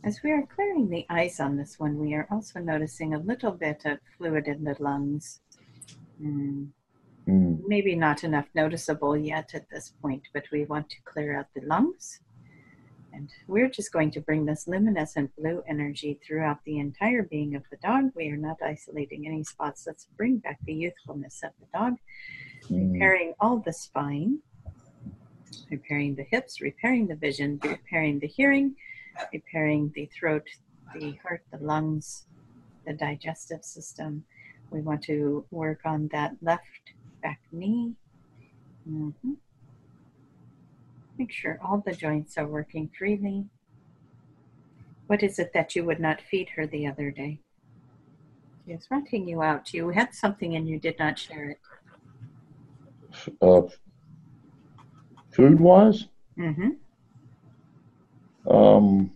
As we are clearing the eyes on this one, we are also noticing a little bit of fluid in the lungs. Mm. Mm. Maybe not enough noticeable yet at this point, but we want to clear out the lungs. And we're just going to bring this luminescent blue energy throughout the entire being of the dog. We are not isolating any spots. Let's bring back the youthfulness of the dog, mm. repairing all the spine, repairing the hips, repairing the vision, repairing the hearing, repairing the throat, the heart, the lungs, the digestive system. We want to work on that left back knee. Mm-hmm. Make sure all the joints are working freely. What is it that you would not feed her the other day? She was ratting you out. You had something and you did not share it. Uh, food-wise? Mm-hmm. Um,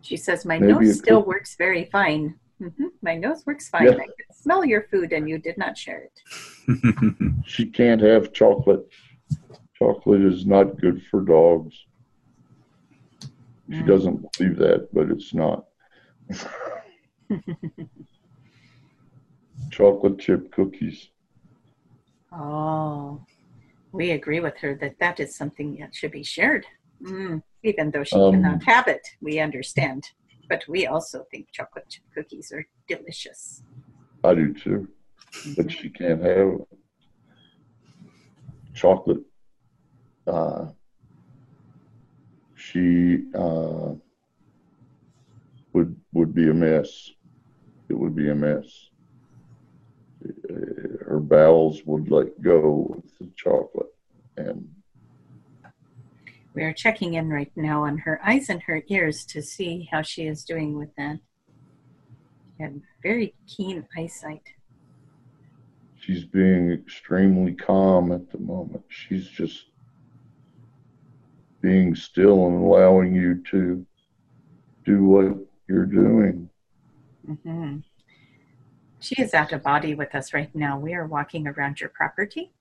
she says, my nose still works very fine. Mm-hmm. My nose works fine. Yeah. I could smell your food and you did not share it. She can't have chocolate. Chocolate is not good for dogs. She mm. doesn't believe that, but it's not. Chocolate chip cookies. Oh, we agree with her that that is something that should be shared. Mm. Even though she um, cannot have it, we understand. But we also think chocolate chip cookies are delicious. I do too, mm-hmm. but she can't have chocolate. Uh, she uh, would would be a mess. It would be a mess. Her bowels would let go of the chocolate. And we are checking in right now on her eyes and her ears to see how she is doing with that. She had very keen eyesight. She's being extremely calm at the moment. She's just being still and allowing you to do what you're doing. Mm-hmm. She is out of body with us right now. We are walking around your property,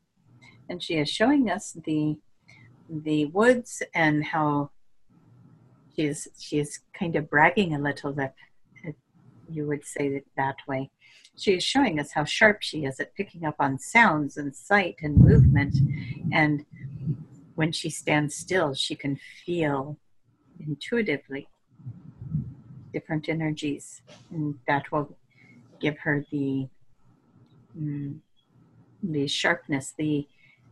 and she is showing us the the woods and how she is she is kind of bragging a little, that you would say it that way. She is showing us how sharp she is at picking up on sounds and sight and movement, and when she stands still, she can feel intuitively different energies, and that will give her the mm, the sharpness, the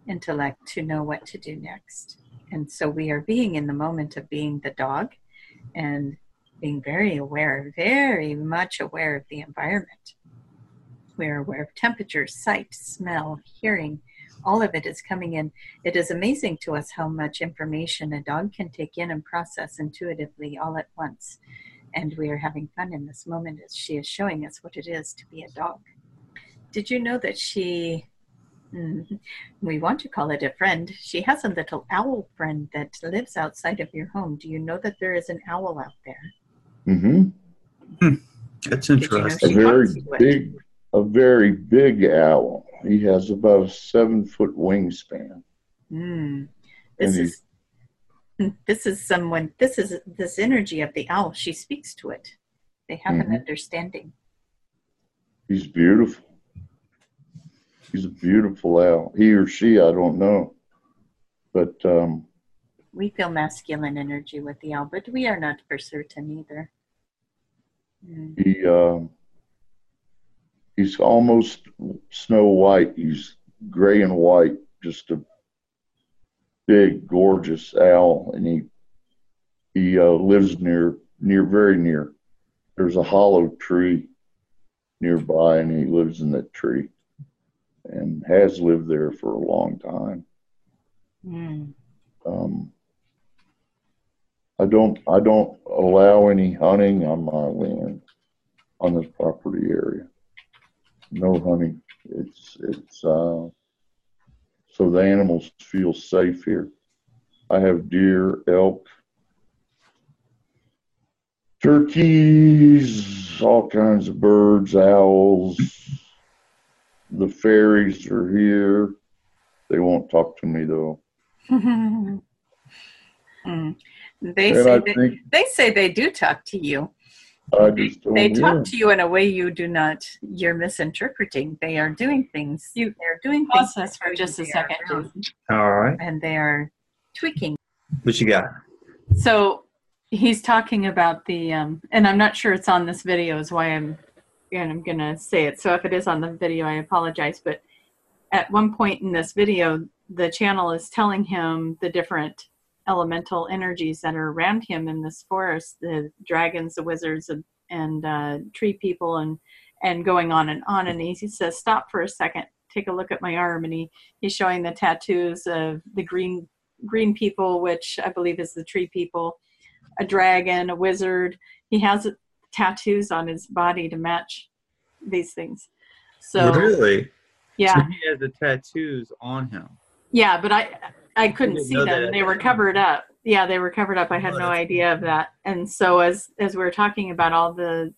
intellect to know what to do next. And so we are being in the moment of being the dog and being very aware, very much aware of the environment. We are aware of temperature, sight, smell, hearing. All of it is coming in. It is amazing to us how much information a dog can take in and process intuitively all at once. And we are having fun in this moment as she is showing us what it is to be a dog. Did you know that she, mm, we want to call it a friend, she has a little owl friend that lives outside of your home. Do you know that there is an owl out there? Mm-hmm. Hmm. That's interesting. You know, a very big, a very big owl. He has about a seven-foot wingspan. Mm. This is this is someone. This is this energy of the owl. She speaks to it. They have mm-hmm. an understanding. He's beautiful. He's a beautiful owl. He or she, I don't know. But um, we feel masculine energy with the owl, but we are not for certain either. Mm. He uh, he's almost snow white. He's gray and white, just a big, gorgeous owl, and he he uh, lives near near very near. There's a hollow tree nearby, and he lives in that tree, and has lived there for a long time. Mm. Um, I don't I don't allow any hunting on my land, on this property area. No hunting. It's it's uh, so the animals feel safe here. I have deer, elk, turkeys, all kinds of birds, owls. The fairies are here. They won't talk to me though. Mm. They and say they, they say they do talk to you. I just don't they talk hear. to you in a way you do not. You're misinterpreting. They are doing things. You, they're doing things us for just a second. Around. All right. And they are tweaking. What you got? So he's talking about the, um, and I'm not sure it's on this video. Is why I'm, and I'm gonna say it. So if it is on the video, I apologize. But at one point in this video, the channel is telling him the different elemental energies that are around him in this forest, the dragons, the wizards, and, and uh, tree people, and, and going on and on. And he, he says, stop for a second, take a look at my arm. And he, he's showing the tattoos of the green, green people, which I believe is the tree people, a dragon, a wizard. He has tattoos on his body to match these things. So really? Yeah. So he has the tattoos on him. Yeah, but I I couldn't see them. That. They were covered up. Yeah, they were covered up. I had no idea of that. And so as, as we were talking about all the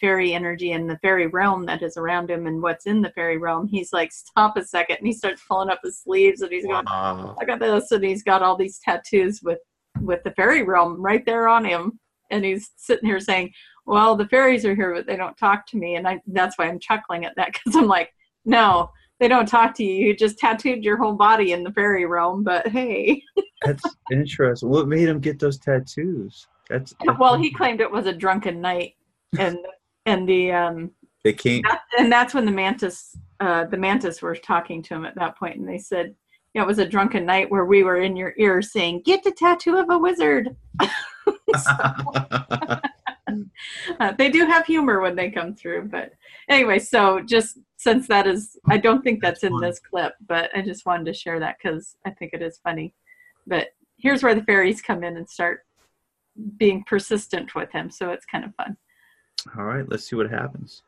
fairy energy and the fairy realm that is around him and what's in the fairy realm, he's like, stop a second. And he starts pulling up his sleeves and he's wow. going, I got this. And he's got all these tattoos with, with the fairy realm right there on him. And he's sitting here saying, well, the fairies are here, but they don't talk to me. And I, that's why I'm chuckling at that, because I'm like, no. They don't talk to you. You just tattooed your whole body in the fairy realm, but hey. That's interesting. What made him get those tattoos? That's well, he claimed it was a drunken night, and and the um. They can't. That, and that's when the mantis, uh, the mantis were talking to him at that point, and they said, "Yeah, it was a drunken night where we were in your ear saying, get the tattoo of a wizard." So, Uh, they do have humor when they come through, but anyway, so just since that is, I don't think that's, that's in this clip, but I just wanted to share that because I think it is funny. But here's where the fairies come in and start being persistent with him, so it's kind of fun. All right, let's see what happens.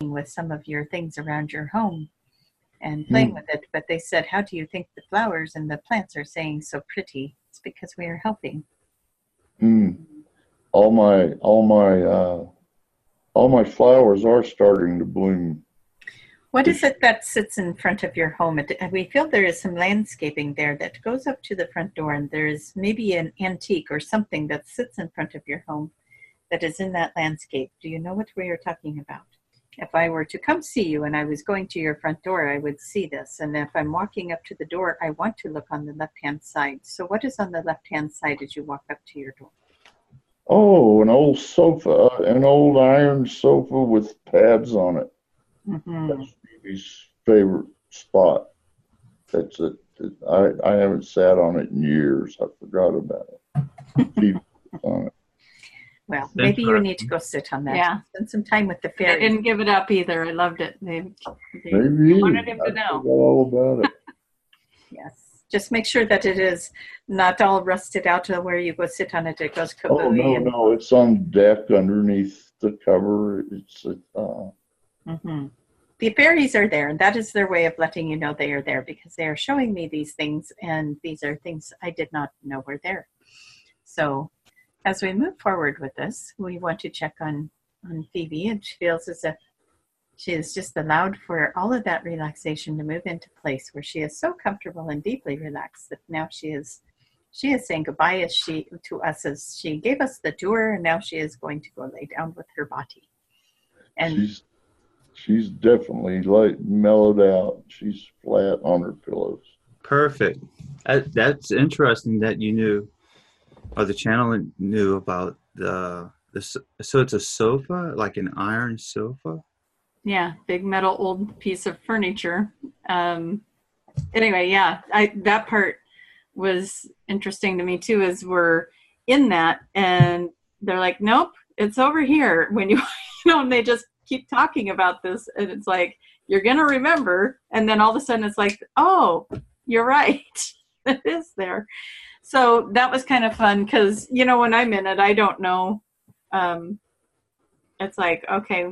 With some of your things around your home and playing mm. with it, but they said, how do you think the flowers and the plants are saying so pretty? It's because we are helping. Mm. All my, all my, uh, all my flowers are starting to bloom. What is it that sits in front of your home? It, we feel there is some landscaping there that goes up to the front door, and there is maybe an antique or something that sits in front of your home that is in that landscape. Do you know what we are talking about? If I were to come see you and I was going to your front door, I would see this. And if I'm walking up to the door, I want to look on the left-hand side. So what is on the left-hand side as you walk up to your door? Oh, an old sofa, an old iron sofa with pads on it. Mm-hmm. That's Phoebe's favorite spot. That's it. I, I haven't sat on it in years. I forgot about it. Phoebe on it. Well, maybe you need to go sit on that. Yeah. Spend some time with the fairies. They didn't give it up either. I loved it. They, they maybe. wanted him I to know. I forgot all about it. Yes. Just make sure that it is not all rusted out to where you go sit on it. It goes kabooey. Oh, no, no. It's on deck underneath the cover. It's uh, mm-hmm. The fairies are there, and that is their way of letting you know they are there, because they are showing me these things, and these are things I did not know were there. So as we move forward with this, we want to check on, on Phoebe, and she feels as if she is just allowed for all of that relaxation to move into place where she is so comfortable and deeply relaxed that now she is she is saying goodbye as she to us as she gave us the tour, and now she is going to go lay down with her body. And she's, she's definitely like mellowed out. She's flat on her pillows. Perfect. That's interesting that you knew, or the channel knew about the, the so it's a sofa, like an iron sofa? Yeah, big metal old piece of furniture. Um, anyway, yeah, I, that part was interesting to me too, is we're in that and they're like, nope, it's over here. When you, you know, and they just keep talking about this and it's like, you're going to remember. And then all of a sudden it's like, oh, you're right. It is there. So that was kind of fun because, you know, when I'm in it, I don't know. Um, it's like, okay,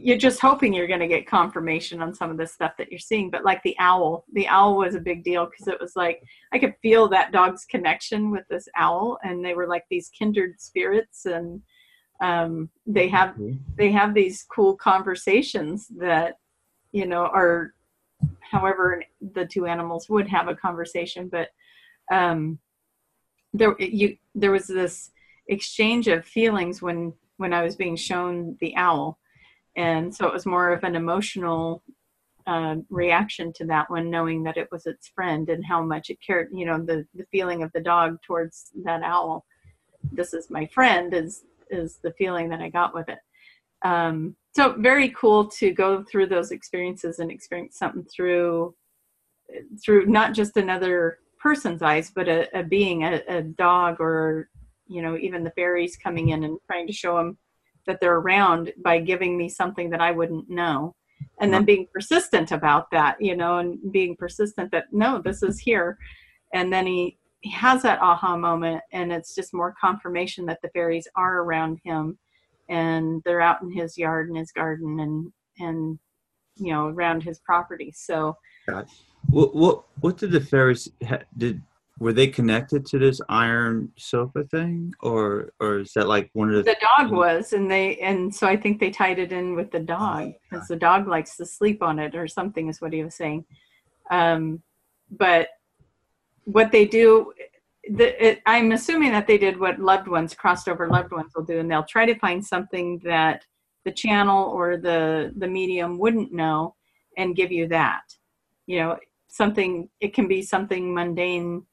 you're just hoping you're going to get confirmation on some of the stuff that you're seeing. But like the owl, the owl was a big deal because it was like, I could feel that dog's connection with this owl. And they were like these kindred spirits. And um, they have, they have these cool conversations that, you know, are, however the two animals would have a conversation. But um, there, you, there was this exchange of feelings when, when I was being shown the owl. And so it was more of an emotional uh, reaction to that one, knowing that it was its friend and how much it cared, you know, the, the feeling of the dog towards that owl. This is my friend is, is the feeling that I got with it. Um, so very cool to go through those experiences and experience something through, through not just another person's eyes, but a, a being, a, a dog, or, you know, even the fairies coming in and trying to show them that they're around by giving me something that I wouldn't know. And then being persistent about that, you know, and being persistent that, no, this is here. And then he, he has that aha moment, and it's just more confirmation that the fairies are around him and they're out in his yard and his garden and, and, you know, around his property. So God. What, what, what did the fairies ha- did, were they connected to this iron sofa thing, or, or is that like one of the, the dog was, and they, and so I think they tied it in with the dog because the dog likes to sleep on it or something is what he was saying. Um, but what they do, the, it, I'm assuming that they did what loved ones, crossed over loved ones will do. And they'll try to find something that the channel or the, the medium wouldn't know and give you that, you know, something, it can be something mundane,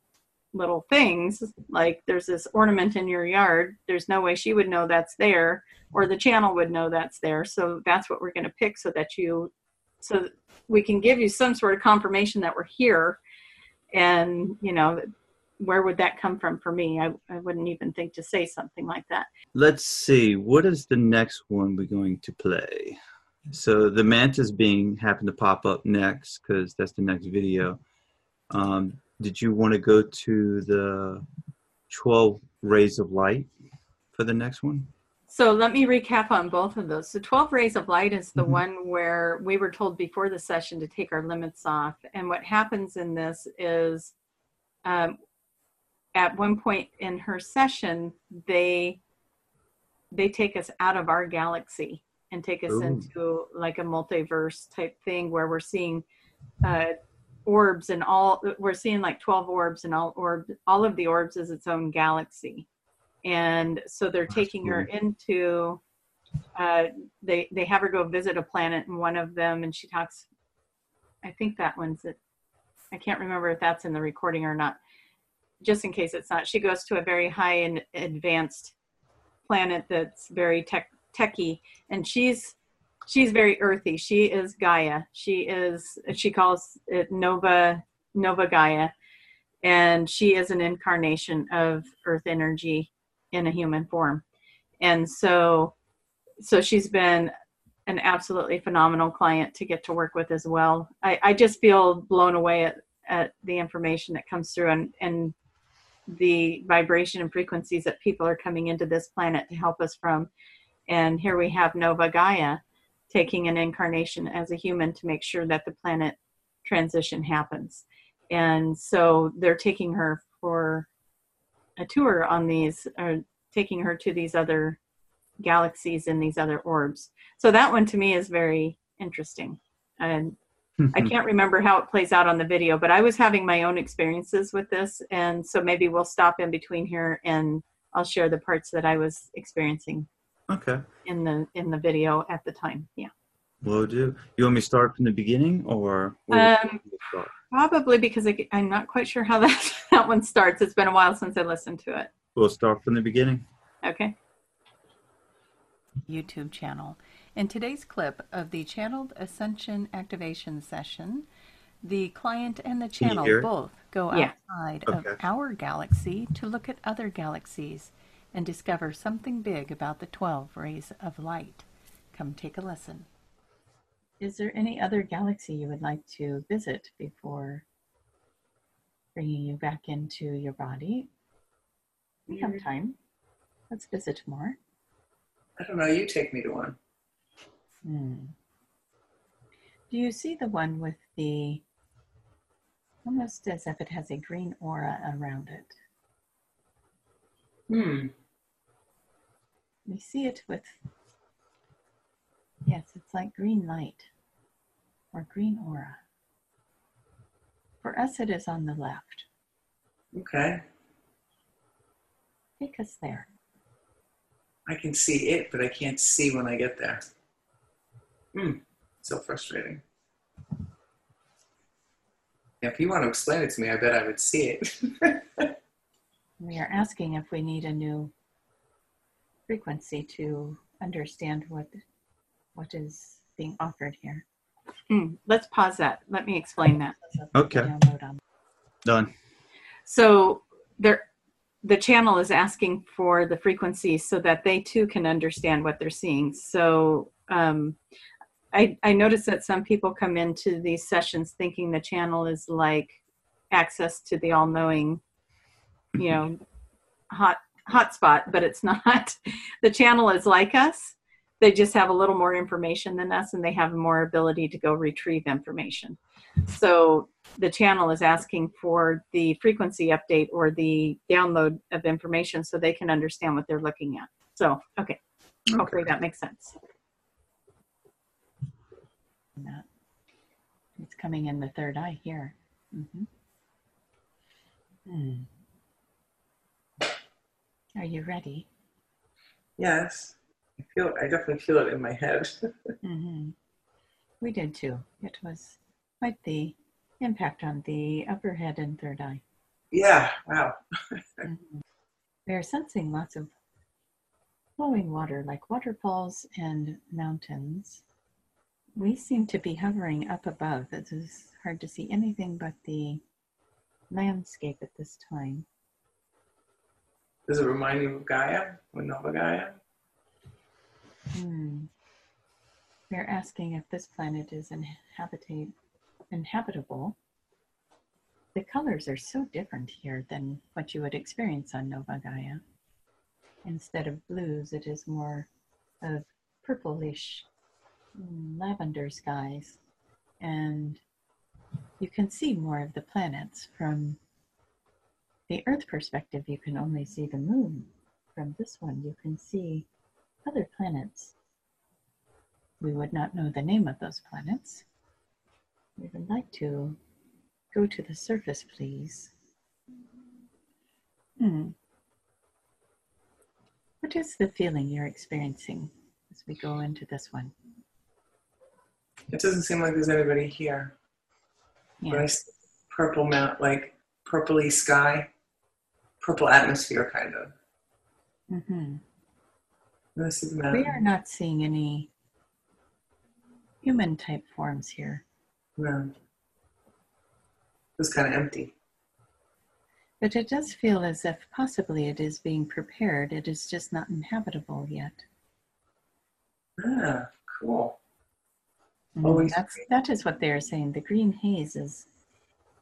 little things like there's this ornament in your yard. There's no way she would know that's there, or the channel would know that's there. So that's what we're going to pick so that you, so we can give you some sort of confirmation that we're here. And you know, where would that come from for me? I, I wouldn't even think to say something like that. Let's see. What is the next one we're going to play? So the mantis being happened to pop up next, cause that's the next video. Um, Did you want to go to the twelve Rays of Light for the next one? So let me recap on both of those. So twelve Rays of Light is the mm-hmm. one where we were told before the session to take our limits off. And what happens in this is um, at one point in her session, they they take us out of our galaxy and take us Ooh. into like a multiverse type thing where we're seeing uh orbs and all, we're seeing like twelve orbs, and all orbs, all of the orbs is its own galaxy. And so they're That's taking cool. her into, uh, they, they have her go visit a planet and one of them, and she talks, I think that one's it. I can't remember if that's in the recording or not, just in case it's not. She goes to a very high and advanced planet that's very tech, techy, and she's She's very earthy. She is Gaia. She is, she calls it Nova, Nova Gaia. And she is an incarnation of earth energy in a human form. And so, so she's been an absolutely phenomenal client to get to work with as well. I, I just feel blown away at, at the information that comes through and, and the vibration and frequencies that people are coming into this planet to help us from. And here we have Nova Gaia taking an incarnation as a human to make sure that the planet transition happens. And so they're taking her for a tour on these, or taking her to these other galaxies and these other orbs. So that one to me is very interesting. And I can't remember how it plays out on the video, but I was having my own experiences with this. And so maybe we'll stop in between here and I'll share the parts that I was experiencing. Okay. In the in the video at the time, yeah. Will do. You want me to start from the beginning, or um, start? Probably, because I, I'm not quite sure how that that one starts. It's been a while since I listened to it. We'll start from the beginning. Okay. YouTube channel. In today's clip of the channeled Ascension Activation Session, the client and the channel both go yeah. outside okay. of our galaxy to look at other galaxies and discover something big about the twelve rays of light. Come take a listen. Is there any other galaxy you would like to visit before bringing you back into your body? We have time. Let's visit more. I don't know. You take me to one. Hmm. Do you see the one with the, almost as if it has a green aura around it? Hmm. We see it with, yes, it's like green light or green aura. For us, it is on the left. Okay. Take us there. I can see it, but I can't see when I get there. Hmm. So frustrating. If you want to explain it to me, I bet I would see it. We are asking if we need a new frequency to understand what what is being offered here. Mm, let's pause that. Let me explain that. Okay. Done. So there, the channel is asking for the frequency so that they too can understand what they're seeing. So um, I, I noticed that some people come into these sessions thinking the channel is like access to the all-knowing, you know, hot hot spot, but it's not. The channel is like us. They just have a little more information than us, and they have more ability to go retrieve information. So the channel is asking for the frequency update or the download of information so they can understand what they're looking at. So, okay. okay. Hopefully that makes sense. It's coming in the third eye here. Mm-hmm. Hmm. Are you ready? Yes. I feel. I definitely feel it in my head. Mm-hmm. We did too. It was quite the impact on the upper head and third eye. Yeah. Wow. Mm-hmm. We are sensing lots of flowing water, like waterfalls and mountains. We seem to be hovering up above. It is hard to see anything but the landscape at this time. Does it remind you of Gaia or Nova Gaia? Hmm. We're asking if this planet is inhabit- inhabitable. The colors are so different here than what you would experience on Nova Gaia. Instead of blues, it is more of purplish lavender skies, and you can see more of the planets from the Earth perspective. You can only see the moon. From this one, you can see other planets. We would not know the name of those planets. We would like to go to the surface, please. Hmm. What is the feeling you're experiencing as we go into this one? It doesn't seem like there's anybody here. Yes. Purple mount, like purpley sky, purple atmosphere, kind of. Mm-hmm. This is mountain. We are not seeing any human type forms here. No. It's kind of empty. But it does feel as if possibly it is being prepared. It is just not inhabitable yet. Ah, cool. Mm, that's, that is what they are saying. The green haze is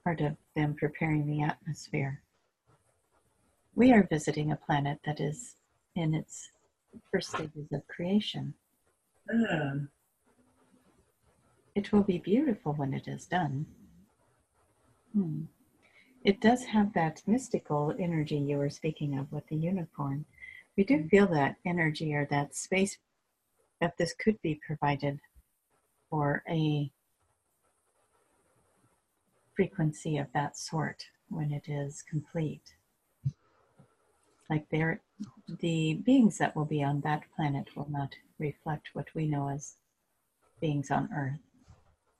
part of them preparing the atmosphere. We are visiting a planet that is in its first stages of creation. Mm. It will be beautiful when it is done. Mm. It does have that mystical energy you were speaking of with the unicorn. We do feel that energy or that space that this could be provided or a frequency of that sort when it is complete. Like there, the beings that will be on that planet will not reflect what we know as beings on Earth,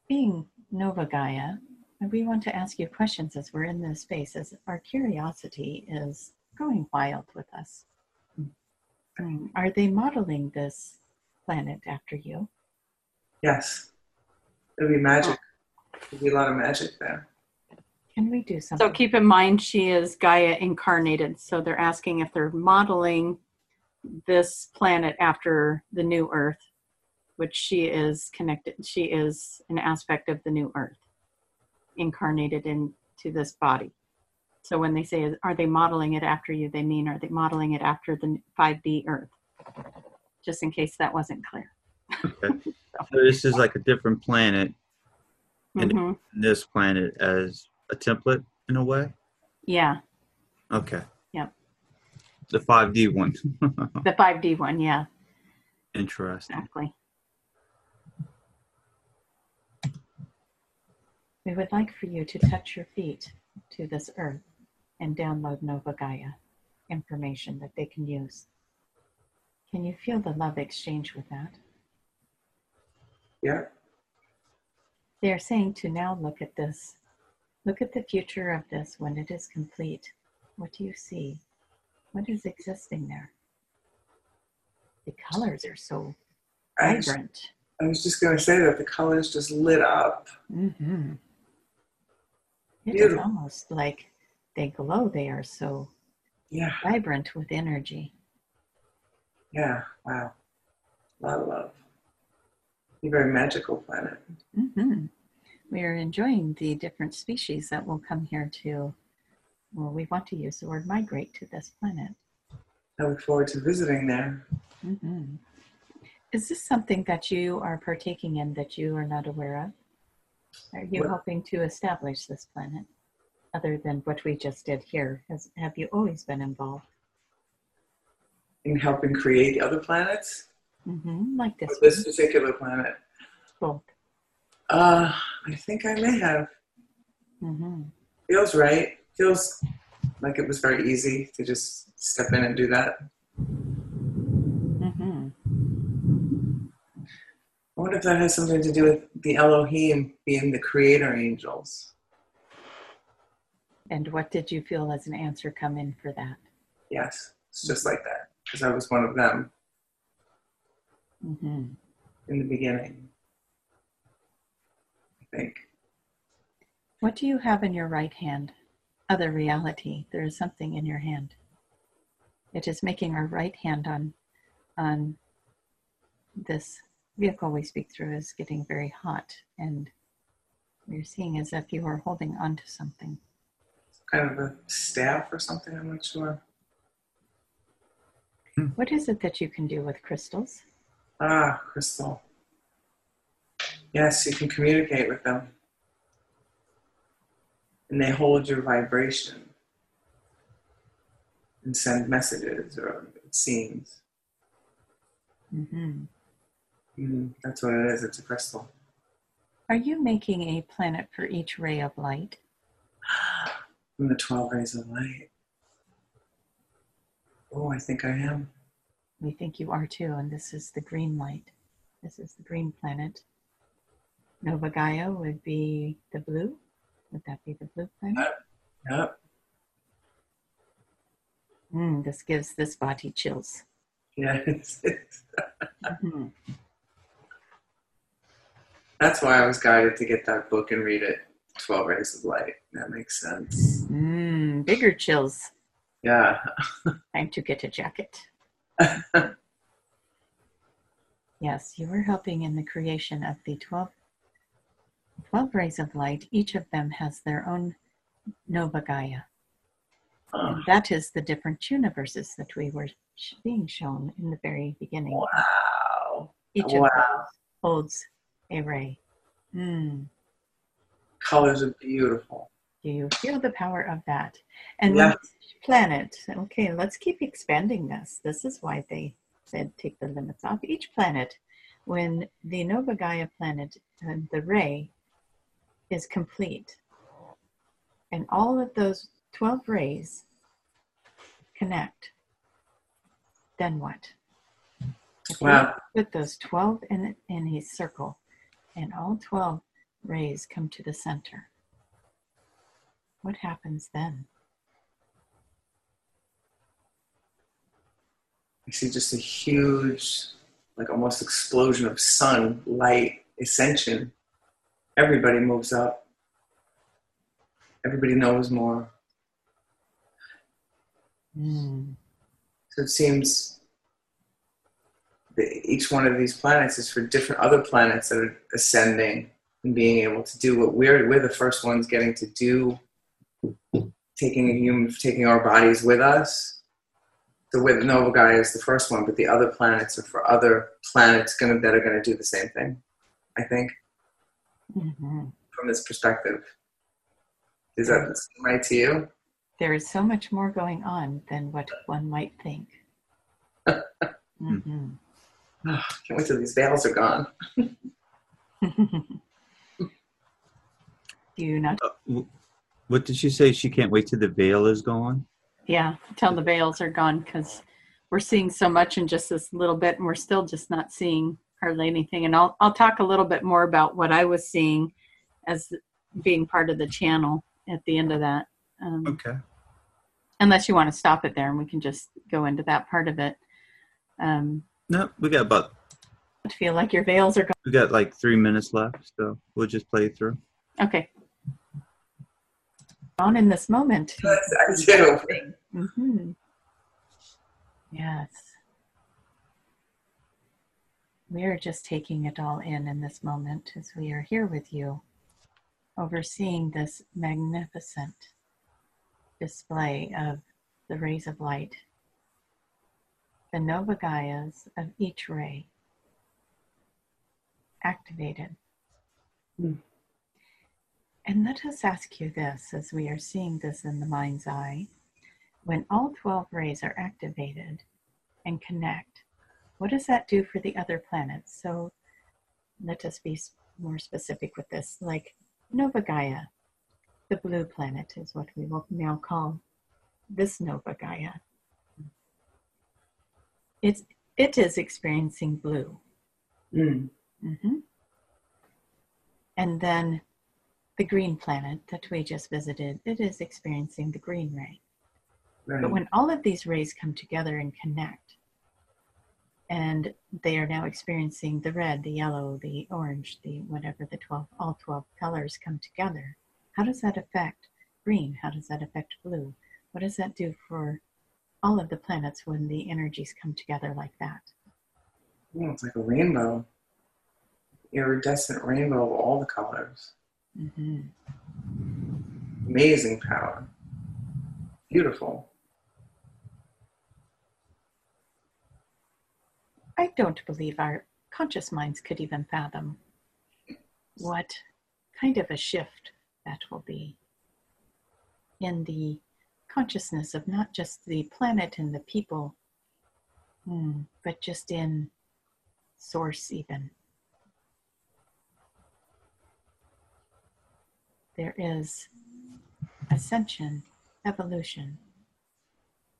being Nova Gaia, and we want to ask you questions as we're in this space, as our curiosity is going wild with us. Mm. Are they modeling this planet after you? Yes. It would be magic. It would be a lot of magic there. Can we do something? So keep in mind, she is Gaia incarnated. So they're asking if they're modeling this planet after the new Earth, which she is connected. She is an aspect of the new Earth, incarnated into this body. So when they say, are they modeling it after you, they mean, are they modeling it after the five D Earth? Just in case that wasn't clear. Okay. So this is like a different planet, and mm-hmm. this planet as a template in a way? Yeah. Okay. Yep. The five D one. The five D one, yeah. Interesting. Exactly. We would like for you to touch your feet to this earth and download Nova Gaia information that they can use. Can you feel the love exchange with that? Yeah. They're saying to now look at this. Look at the future of this when it is complete. What do you see? What is existing there? The colors are so vibrant. I was, I was just going to say that the colors just lit up. Mm-hmm. It Beautiful. Is almost like they glow. They are so yeah. vibrant with energy. Yeah, wow. A lot of love. A very magical planet. Mm-hmm. We are enjoying the different species that will come here to, well, we want to use the word migrate to this planet. I look forward to visiting there. Mm-hmm. Is this something that you are partaking in that you are not aware of? Are you what? hoping to establish this planet other than what we just did here? Has, have you always been involved? In helping create other planets? Mm-hmm. Like this. This particular planet. Both. Uh, I think I may have. Mm-hmm. Feels right. Feels like it was very easy to just step in and do that. Mm-hmm. I wonder if that has something to do with the Elohim being the creator angels. And what did you feel as an answer come in for that? Yes, it's just like that, because I was one of them mm-hmm. in the beginning. Think. What do you have in your right hand? Other reality. There is something in your hand. It is making our right hand on on this vehicle we speak through is getting very hot, and you're seeing as if you are holding on to something. Kind of a staff or something, I'm not sure. What is it that you can do with crystals? Ah, crystal. Yes, you can communicate with them. And they hold your vibration and send messages, or it seems. Mm-hmm. Mm, that's what it is. It's a crystal. Are you making a planet for each ray of light? From the twelve rays of light. Oh, I think I am. We think you are too, and this is the green light. This is the green planet. Nova Gaia would be the blue. Would that be the blue planet? Yep. Yep. Mm, this gives this body chills. Yeah. It's, it's mm-hmm. That's why I was guided to get that book and read it, twelve Rays of Light. That makes sense. Mm, bigger chills. Yeah. Time to get a jacket. Yes, you were helping in the creation of the twelve twelve rays of light. Each of them has their own Nova Gaia. Uh, that is the different universes that we were sh- being shown in the very beginning. Wow. Each wow. of them holds a ray. Mm. Colors are beautiful. Do you feel the power of that? And yeah. Let's planet. Okay, let's keep expanding this. This is why they said take the limits off each planet. When the Nova Gaia planet and the ray is complete, and all of those twelve rays connect, then what? If wow. you put those twelve in, in his circle, and all twelve rays come to the center. What happens then? I see just a huge, like almost explosion of sun, light, ascension. Everybody moves up. Everybody knows more. Mm. So it seems that each one of these planets is for different other planets that are ascending and being able to do what we're, we're the first ones getting to do, taking a human, taking our bodies with us. The way the Nova Gaia is the first one, but the other planets are for other planets gonna, that are going to do the same thing, I think, mm-hmm. from this perspective. Does that seem right to you? There is so much more going on than what one might think. mm-hmm. Oh, can't wait till these veils are gone. Do you not? Uh, what did she say? She can't wait till the veil is gone? Yeah, until the veils are gone, because we're seeing so much in just this little bit, and we're still just not seeing hardly anything. And I'll I'll talk a little bit more about what I was seeing as being part of the channel at the end of that. Um, okay. Unless you want to stop it there, and we can just go into that part of it. Um, no, we got about... I feel like your veils are gone. We got like three minutes left, so we'll just play through. Okay. On in this moment. Yes, I do. Mm-hmm. Yes. We are just taking it all in in this moment as we are here with you, overseeing this magnificent display of the rays of light, the Nova Gaias of each ray activated. Mm. And let us ask you this, as we are seeing this in the mind's eye, when all twelve rays are activated and connect, what does that do for the other planets? So let us be more specific with this, like Nova Gaia, the blue planet is what we will now call this Nova Gaia. It's, it is experiencing blue. Mm. Mm-hmm. And then the green planet that we just visited, it is experiencing the green ray. Right. But when all of these rays come together and connect, and they are now experiencing the red, the yellow, the orange, the whatever, the twelve, all twelve colors come together, how does that affect green? How does that affect blue? What does that do for all of the planets when the energies come together like that? Yeah, it's like a rainbow, iridescent rainbow of all the colors. Mm-hmm. Amazing power. Beautiful. I don't believe our conscious minds could even fathom what kind of a shift that will be in the consciousness of not just the planet and the people, but just in source even. There is ascension, evolution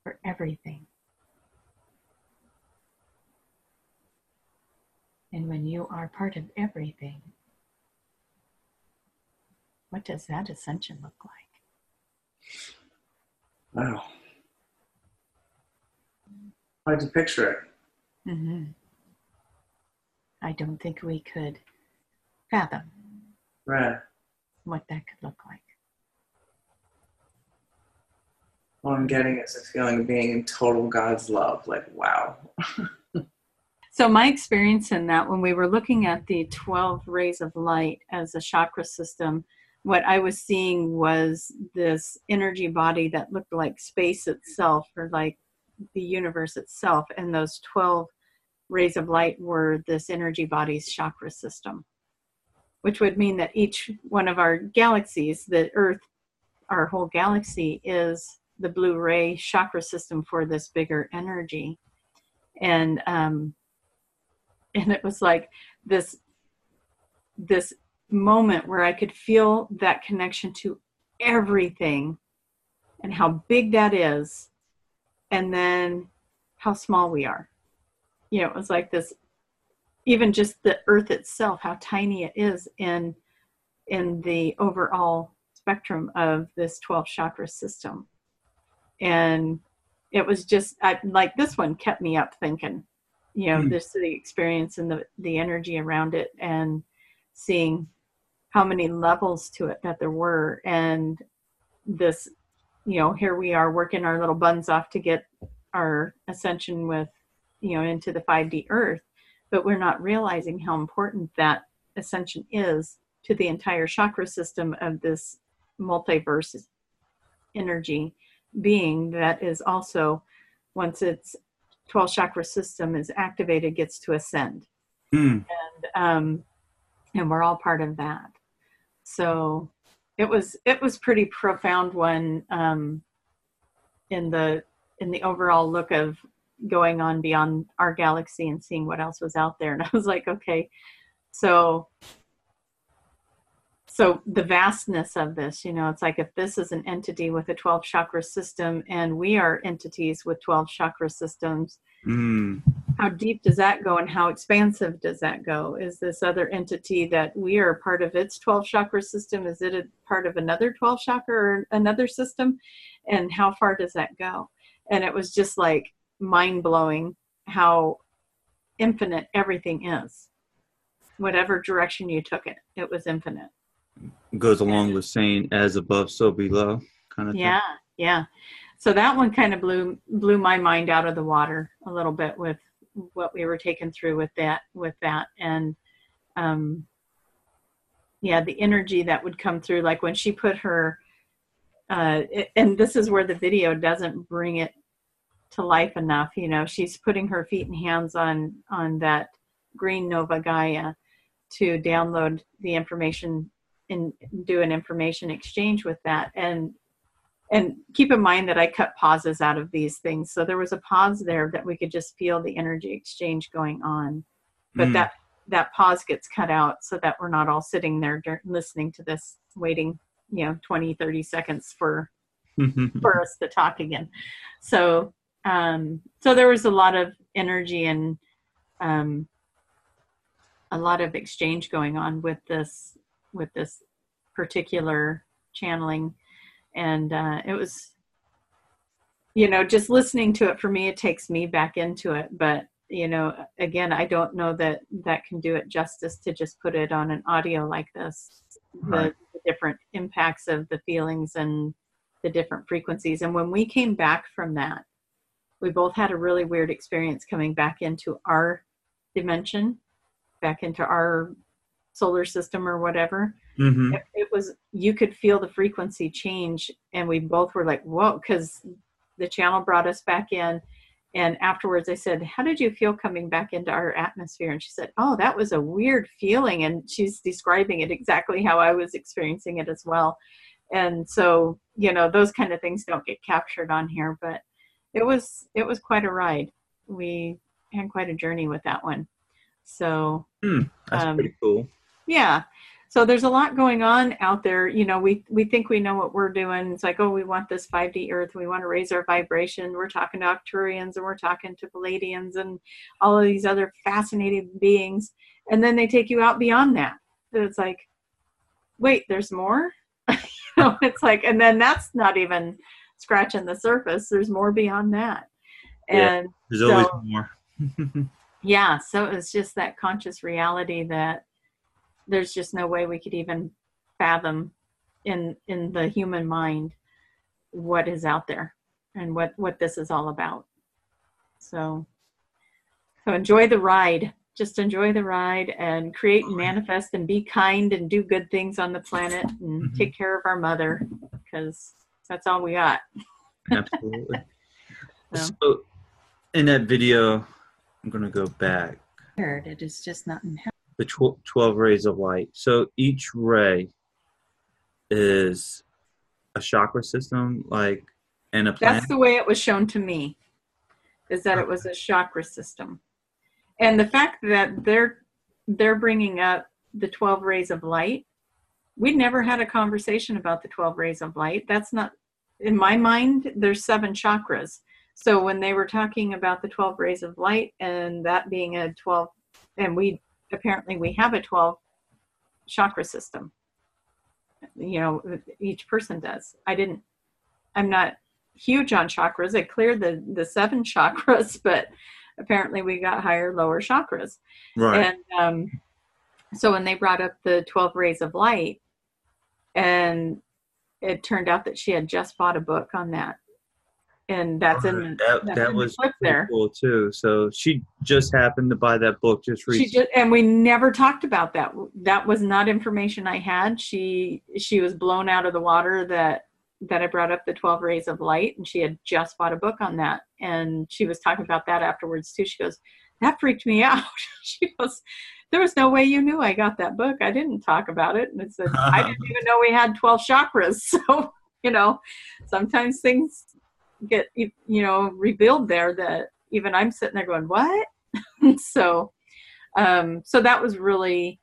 for everything. And when you are part of everything, what does that ascension look like? Wow. Hard to picture it. Mm-hmm. I don't think we could fathom. Right. What that could look like. What I'm getting is a feeling of being in total God's love, like, wow. So my experience in that, when we were looking at the twelve rays of light as a chakra system, what I was seeing was this energy body that looked like space itself, or like the universe itself, and those twelve rays of light were this energy body's chakra system, which would mean that each one of our galaxies, the Earth, our whole galaxy, is the blue ray chakra system for this bigger energy. And um, and it was like this, this moment where I could feel that connection to everything and how big that is, and then how small we are. You know, it was like this even just the Earth itself, how tiny it is in in the overall spectrum of this twelve chakra system. And it was just, I, like this one kept me up thinking, you know, mm. this the experience and the, the energy around it, and seeing how many levels to it that there were. And this, you know, here we are working our little buns off to get our ascension with, you know, into the five D Earth, but we're not realizing how important that ascension is to the entire chakra system of this multiverse energy being that is also, once its twelve chakra system is activated, gets to ascend. Mm. And um, and we're all part of that. So it was it was pretty profound one um, in the in the overall look of going on beyond our galaxy and seeing what else was out there. And I was like, okay, so so the vastness of this, you know, it's like, if this is an entity with a twelve chakra system and we are entities with twelve chakra systems, mm. how deep does that go and how expansive does that go? Is this other entity that we are part of its twelve chakra system? Is it a part of another twelve chakra or another system? And how far does that go? And it was just like mind blowing how infinite everything is. Whatever direction you took it, it was infinite. Goes along with saying as above so below kind of yeah thing. yeah so that one kind of blew blew my mind out of the water a little bit with what we were taken through with that with that and um yeah the energy that would come through, like when she put her uh it, and this is where the video doesn't bring it to life enough, you know, she's putting her feet and hands on on that green Nova Gaia to download the information and do an information exchange with that. And and keep in mind that I cut pauses out of these things. So there was a pause there that we could just feel the energy exchange going on. But mm. that, that pause gets cut out so that we're not all sitting there dur- listening to this, waiting, you know, twenty, thirty seconds for, for us to talk again. So, um, so there was a lot of energy and um, a lot of exchange going on with this with this particular channeling. And uh, it was, you know, just listening to it, for me, it takes me back into it. But, you know, again, I don't know that that can do it justice to just put it on an audio like this, right. the, the different impacts of the feelings and the different frequencies. And when we came back from that, we both had a really weird experience coming back into our dimension, back into our solar system or whatever. Mm-hmm. it, it was, you could feel the frequency change, and we both were like, whoa, because the channel brought us back in. And afterwards I said, how did you feel coming back into our atmosphere? And she said, oh, that was a weird feeling. And she's describing it exactly how I was experiencing it as well. And so, you know, those kind of things don't get captured on here, but it was, it was quite a ride. We had quite a journey with that one. So mm, that's um, pretty cool. Yeah. So there's a lot going on out there. You know, we, we think we know what we're doing. It's like, oh, we want this five D Earth. We want to raise our vibration. We're talking to Octorians and we're talking to Pleiadians and all of these other fascinating beings. And then they take you out beyond that. And it's like, wait, there's more? You know, it's like, and then that's not even scratching the surface. There's more beyond that. And yeah, there's so, always more. Yeah. So it's just that conscious reality that there's just no way we could even fathom in in the human mind what is out there and what, what this is all about. So, so enjoy the ride. Just enjoy the ride and create and manifest and be kind and do good things on the planet and mm-hmm. take care of our mother, because that's all we got. Absolutely. so. so in that video, I'm going to go back. It is just not in heaven. The twelve rays of light. So each ray is a chakra system, like, and a planet. That's the way it was shown to me, is that it was a chakra system. And the fact that they're they're bringing up the twelve rays of light, we'd never had a conversation about the twelve rays of light. That's not, in my mind, there's seven chakras. So when they were talking about the twelve rays of light and that being a twelve and we apparently we have a twelve chakra system. You know, each person does. I didn't, I'm not huge on chakras. I cleared the, the seven chakras, but apparently we got higher, lower chakras. Right. And um, so when they brought up the twelve Rays of Light, and it turned out that she had just bought a book on that. And that's in uh, that, that, that was there. Cool too. So she just happened to buy that book just recently. She just, and we never talked about that. That was not information I had. She she was blown out of the water that that I brought up the twelve Rays of Light, and she had just bought a book on that. And she was talking about that afterwards too. She goes, "That freaked me out." She goes, "There was no way you knew I got that book. I didn't talk about it." And it said, "I didn't even know we had twelve chakras." So you know, sometimes things get, you know, revealed there that even I'm sitting there going, what? so um so that was really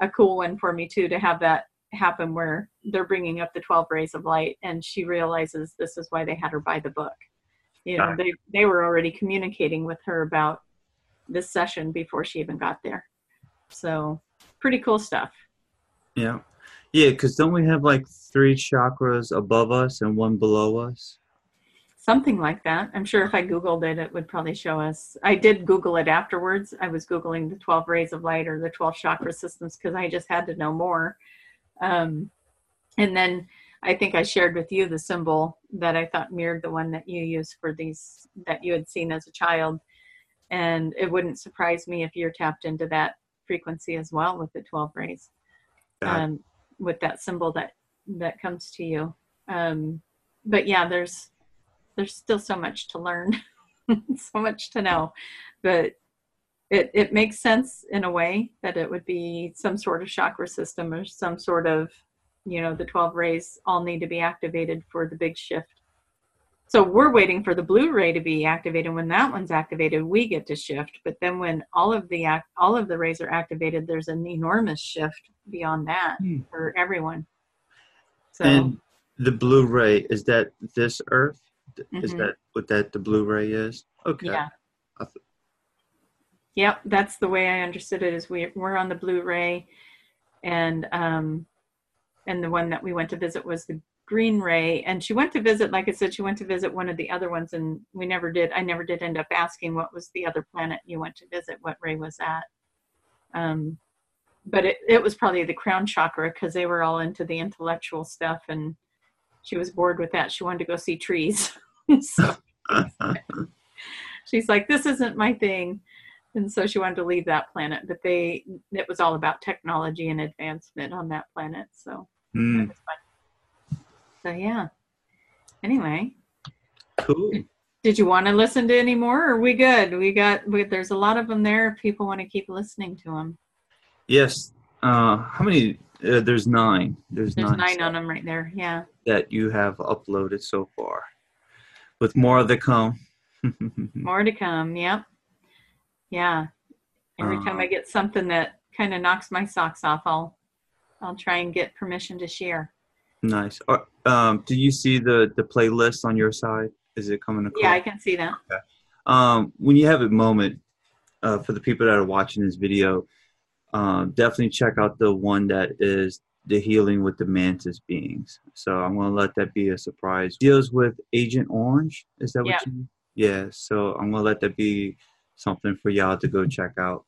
a cool one for me too, to have that happen where they're bringing up the twelve Rays of Light and she realizes this is why they had her buy the book. You know, they they were already communicating with her about this session before she even got there. So pretty cool stuff. Yeah. Yeah, because don't we have like three chakras above us and one below us? Something like that. I'm sure if I Googled it, it would probably show us. I did Google it afterwards. I was Googling the twelve Rays of Light or the twelve chakra systems because I just had to know more. Um, and then I think I shared with you the symbol that I thought mirrored the one that you use for these, that you had seen as a child. And it wouldn't surprise me if you're tapped into that frequency as well with the twelve Rays, um, with that symbol that, that comes to you. Um, but yeah, there's, There's still so much to learn, so much to know, but it, it makes sense in a way that it would be some sort of chakra system or some sort of, you know, the twelve rays all need to be activated for the big shift. So we're waiting for the blue ray to be activated. When that one's activated, we get to shift. But then when all of the act, all of the rays are activated, there's an enormous shift beyond that hmm. for everyone. So and the blue ray, is that this Earth? Is mm-hmm. that what that the blue ray is? Okay. Yeah. Th- yep. That's the way I understood it is we, we're on the blue ray, and, um, and the one that we went to visit was the green ray. And she went to visit, like I said, she went to visit one of the other ones, and we never did. I never did end up asking what was the other planet you went to visit, what ray was that. Um, but it, it was probably the crown chakra because they were all into the intellectual stuff, and she was bored with that. She wanted to go see trees. So she's like, this isn't my thing. And so she wanted to leave that planet, but they, it was all about technology and advancement on that planet. So mm. that was fun. So yeah. Anyway. Cool. Did, did you want to listen to any more? Or are we good? We got, we, there's a lot of them there. If people want to keep listening to them. Yes. Uh, how many? Uh, there's nine. There's, there's nine, nine on them right there. Yeah. That you have uploaded so far. With more to come. More to come, yep. Yeah. Every uh, time I get something that kind of knocks my socks off, I'll I'll try and get permission to share. Nice. Uh, um, do you see the, the playlist on your side? Is it coming across? Yeah, I can see that. Okay. Um, when you have a moment, uh, for the people that are watching this video, uh, definitely check out the one that is the healing with the mantis beings. So I'm going to let that be a surprise. Deals with Agent Orange. Is that what yeah. you mean? Yeah. So I'm going to let that be something for y'all to go check out.